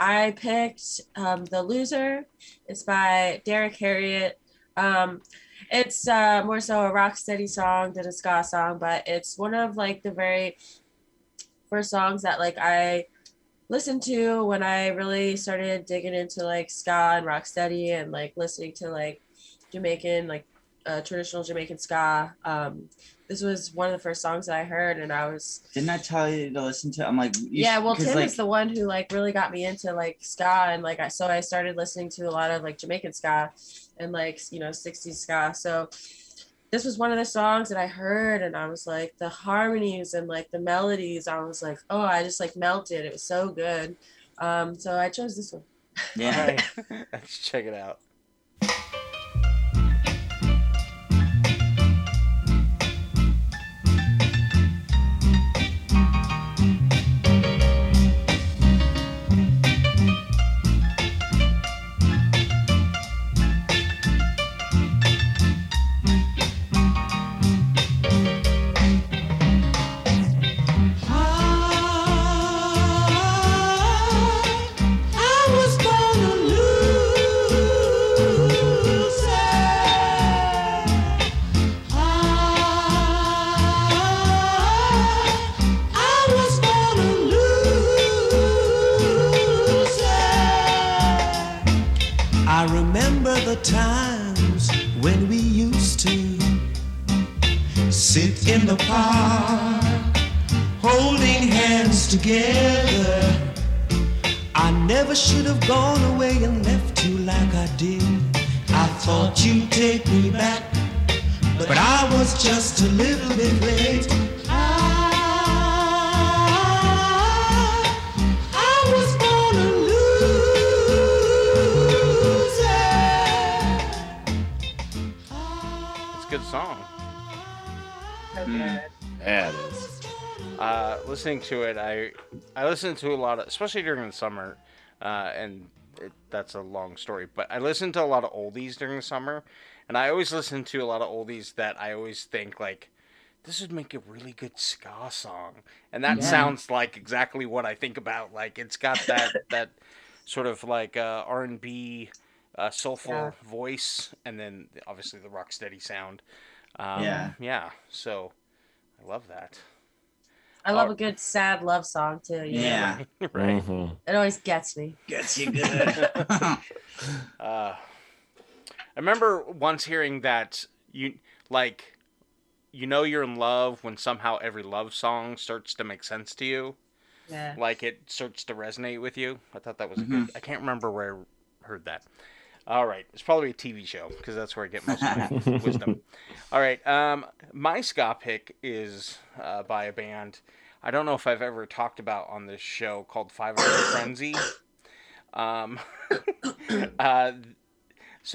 I picked The Loser. It's by Derek Harriott. It's more so a rock steady song than a ska song, but it's one of the very first songs that I listened to when I really started digging into ska and rock steady and listening to Jamaican traditional Jamaican ska. This was one of the first songs that I heard, and I was. Didn't I tell you to listen to? I'm like, yeah. Well, Tim is the one who really got me into ska, and so I started listening to a lot of Jamaican ska, and 60s ska. So this was one of the songs that I heard, and I was the harmonies and the melodies. I was oh, I just melted. It was so good. So I chose this one. Yeah, right. Let's check it out. To it, I listened to a lot of, especially during the summer, that's a long story. But I listened to a lot of oldies during the summer, and I always listen to a lot of oldies that I always think this would make a really good ska song, and that sounds like exactly what I think about. It's got that that sort of R&B soulful voice, and then obviously the rock steady sound. So I love that. I love a good sad love song too. Yeah, right. Mm-hmm. It always gets me. Gets you good. I remember once hearing that you're in love when somehow every love song starts to make sense to you. Yeah. It starts to resonate with you. I thought that was a good. I can't remember where I heard that. All right, it's probably a TV show because that's where I get most of my wisdom. All right, my ska pick is by a band I don't know if I've ever talked about on this show called Five Iron Frenzy. So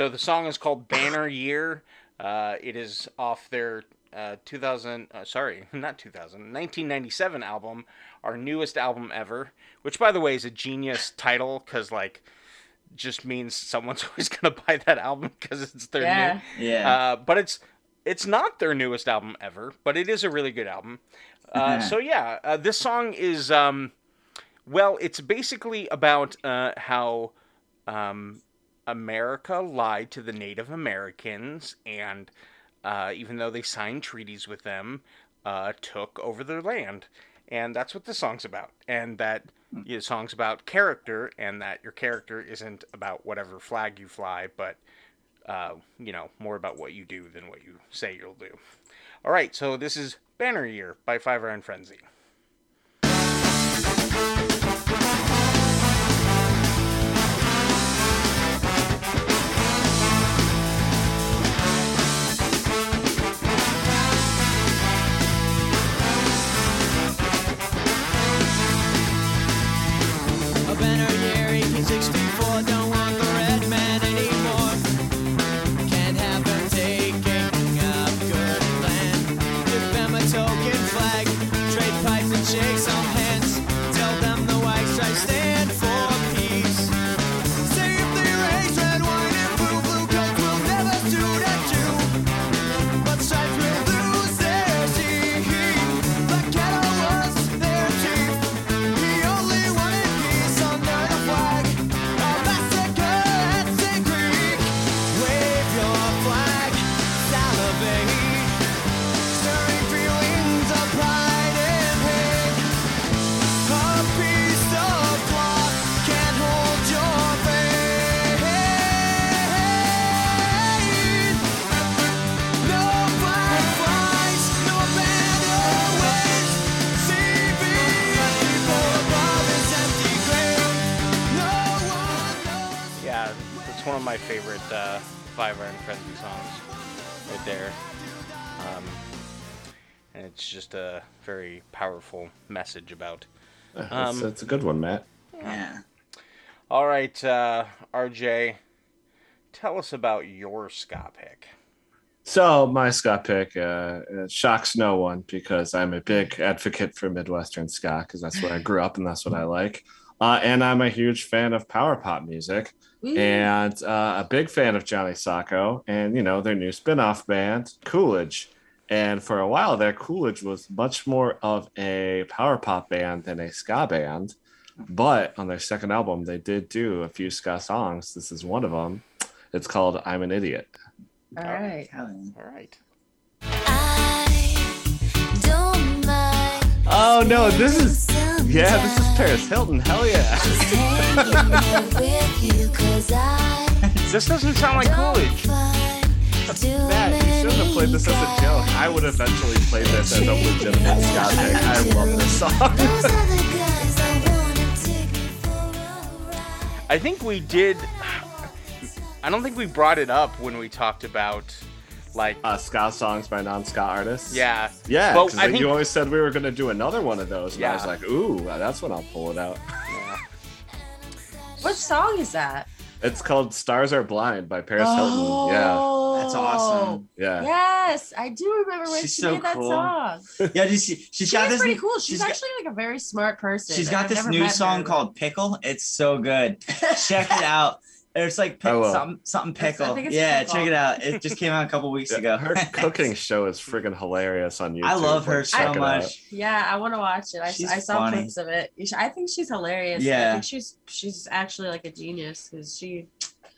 the song is called Banner Year. It is off their 1997 album, our newest album ever, which by the way is a genius title because just means someone's always gonna buy that album because it's their new. But it's not their newest album ever, but it is a really good album. This song is it's basically about how America lied to the Native Americans, and even though they signed treaties with them, took over their land. And that's what this song's about. And that the song's about character, and that your character isn't about whatever flag you fly, but, you know, more about what you do than what you say you'll do. All right, so this is Banner Year by Five Iron Frenzy. Five Iron Frenzy songs right there, and it's just a very powerful message about that's a good one, Matt. Yeah. All right, RJ, tell us about your ska pick. So my ska pick shocks no one, because I'm a big advocate for Midwestern ska, because that's where I grew up and that's what I like. And I'm a huge fan of power pop music. Ooh. And a big fan of Johnny Socko and, you know, their new spinoff band, Coolidge. And for a while there, Coolidge was much more of a power pop band than a ska band. But on their second album, they did do a few ska songs. This is one of them. It's called I'm an Idiot. All right. All right. I don't mind. Oh, no, this is... Yeah, this is Paris Hilton. Hell yeah. This doesn't sound like Coolidge. That's bad. You shouldn't have played this as a joke. I would eventually play this as a legitimate ska pick. I love this song. I think we did... I don't think we brought it up when we talked about... like ska songs by non-ska artists. Yeah. Yeah, because well, you always said we were going to do another one of those, and yeah. I was like, ooh, that's when I'll pull it out. Yeah. What song is that? It's called Stars Are Blind by Paris Hilton. Yeah. That's awesome. Yeah. Yes, I do remember when she made that song. Yeah, she's got this. She's pretty cool. She's actually like a very smart person. She's got this new song called Pickle. It's so good. Check it out. It's like something pickle. Yeah, pickle. Check it out. It just came out a couple weeks ago. Her cooking show is friggin' hilarious on YouTube. I love her so much. Yeah, I want to watch it. I saw clips of it. I think she's hilarious. Yeah. I think she's actually like a genius, because she...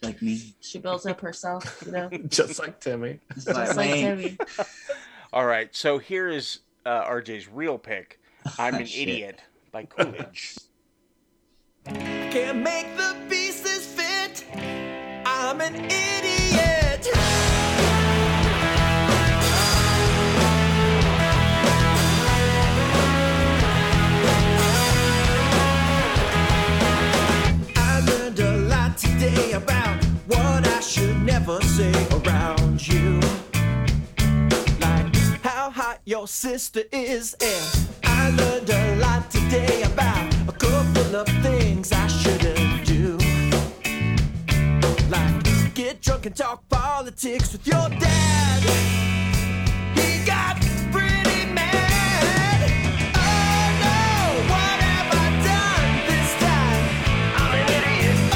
like me. She builds up herself, you know? Just like Timmy. Just like Timmy. All right, so here is RJ's real pick, I'm an Idiot by Coolidge. Can't make the pieces fit. I'm an idiot. I learned a lot today about what I should never say around you, like how hot your sister is. And I learned a lot today about a couple of things I shouldn't do, like get drunk and talk politics with your dad. He got pretty mad. Oh no, what have I done this time? I'm an idiot. Oh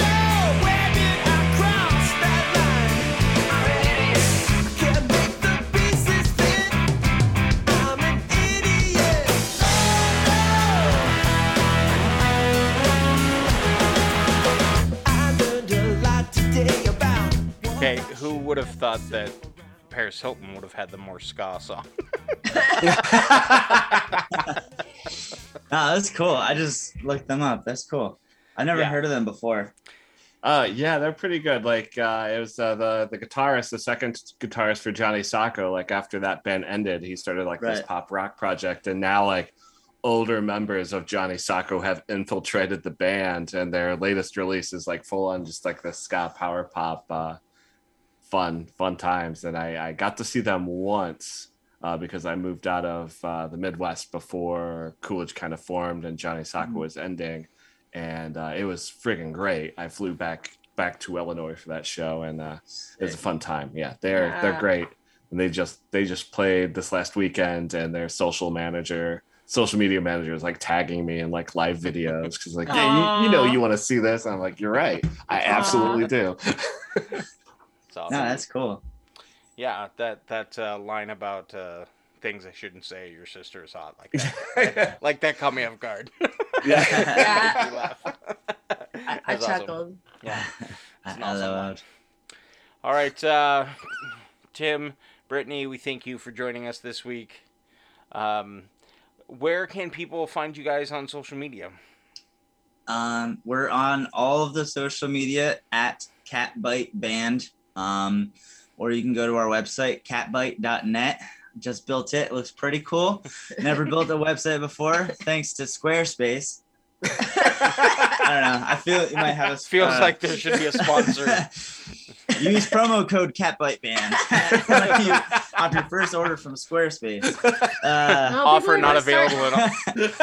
no, where did I cross that line? I'm an idiot. I can't make the pieces fit. I'm an idiot. Oh no. I learned a lot. Okay, who would have thought that Paris Hilton would have had the more ska song. That's cool. I just looked them up. That's cool. I never heard of them before. Yeah, they're pretty good. Like, it was the guitarist, the second guitarist for Johnny Socko. Like, after that band ended, he started like this pop rock project, and now like older members of Johnny Socko have infiltrated the band, and their latest release is like full on just like the ska power pop. Fun times, and I got to see them once because I moved out of the Midwest before Coolidge kind of formed and Johnny Socko was ending. And it was friggin' great. I flew back to Illinois for that show, and it was a fun time. Yeah, they're great, and they just played this last weekend, and their social media manager is like tagging me in like live videos because like, yeah, you know you want to see this. And I'm like, you're right, I absolutely do. It's awesome. No, that's cool. Yeah, that line about things I shouldn't say. Your sister is hot, like that. Like that caught me off guard. Yeah. I chuckled. Yeah, it's an awesome one. All right, Tim, Brittany, we thank you for joining us this week. Where can people find you guys on social media? We're on all of the social media at Catbite Band. Or you can go to our website, catbite.net. Just built it. Looks pretty cool. Never built a website before, thanks to Squarespace. I don't know. I feel you might have a feels like there should be a sponsor. Use promo code CatBiteBand on your first order from Squarespace. Offer not available at all.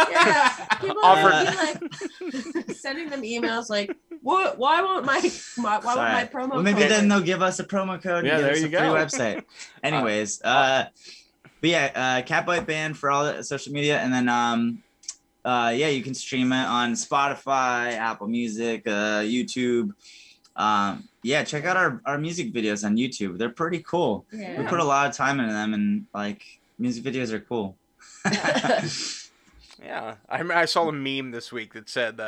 Yeah, people are like sending them emails like, "What? Why won't my promo?" Well, maybe code then they'll give us a promo code. Yeah, and give there us you a go. Free website. Anyways, but yeah, CatBite Band for all the social media, and then you can stream it on Spotify, Apple Music, YouTube. Check out our music videos on YouTube. They're pretty cool. Yeah. We put a lot of time into them, and like music videos are cool. Yeah, I saw a meme this week that said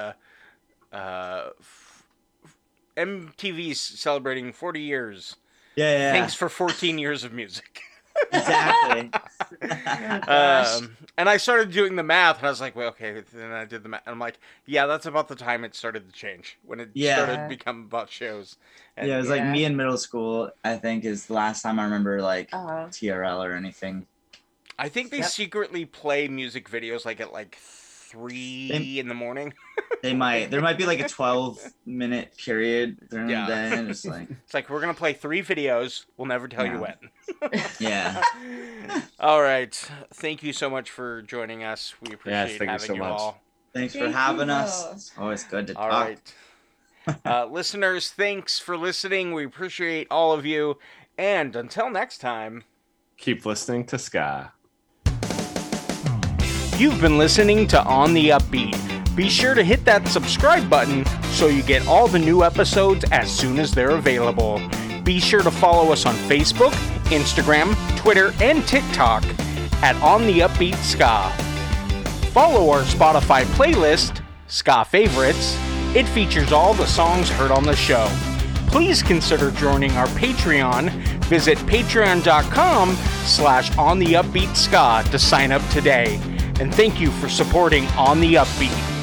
MTV's celebrating 40 years. Yeah. Thanks for 14 years of music. Exactly. And I started doing the math, and I was like, well, okay. Then I did the math, and I'm like, yeah, that's about the time it started to change, when it started to become about shows. And it was like me in middle school, I think, is the last time I remember like TRL or anything. I think they secretly play music videos like at like 3 in the morning. They might. There might be like a 12-minute period during the day. And it's like we're gonna play 3 videos. We'll never tell you when. All right. Thank you so much for joining us. We appreciate having you all. Thanks for having us. It's always good to talk. All right. Listeners, thanks for listening. We appreciate all of you. And until next time, keep listening to Ska. You've been listening to On the Upbeat. Be sure to hit that subscribe button so you get all the new episodes as soon as they're available. Be sure to follow us on Facebook, Instagram, Twitter, and TikTok at On the Upbeat Ska. Follow our Spotify playlist, Ska Favorites. It features all the songs heard on the show. Please consider joining our Patreon. Visit patreon.com/ontheupbeatska to sign up today. And thank you for supporting On the Upbeat.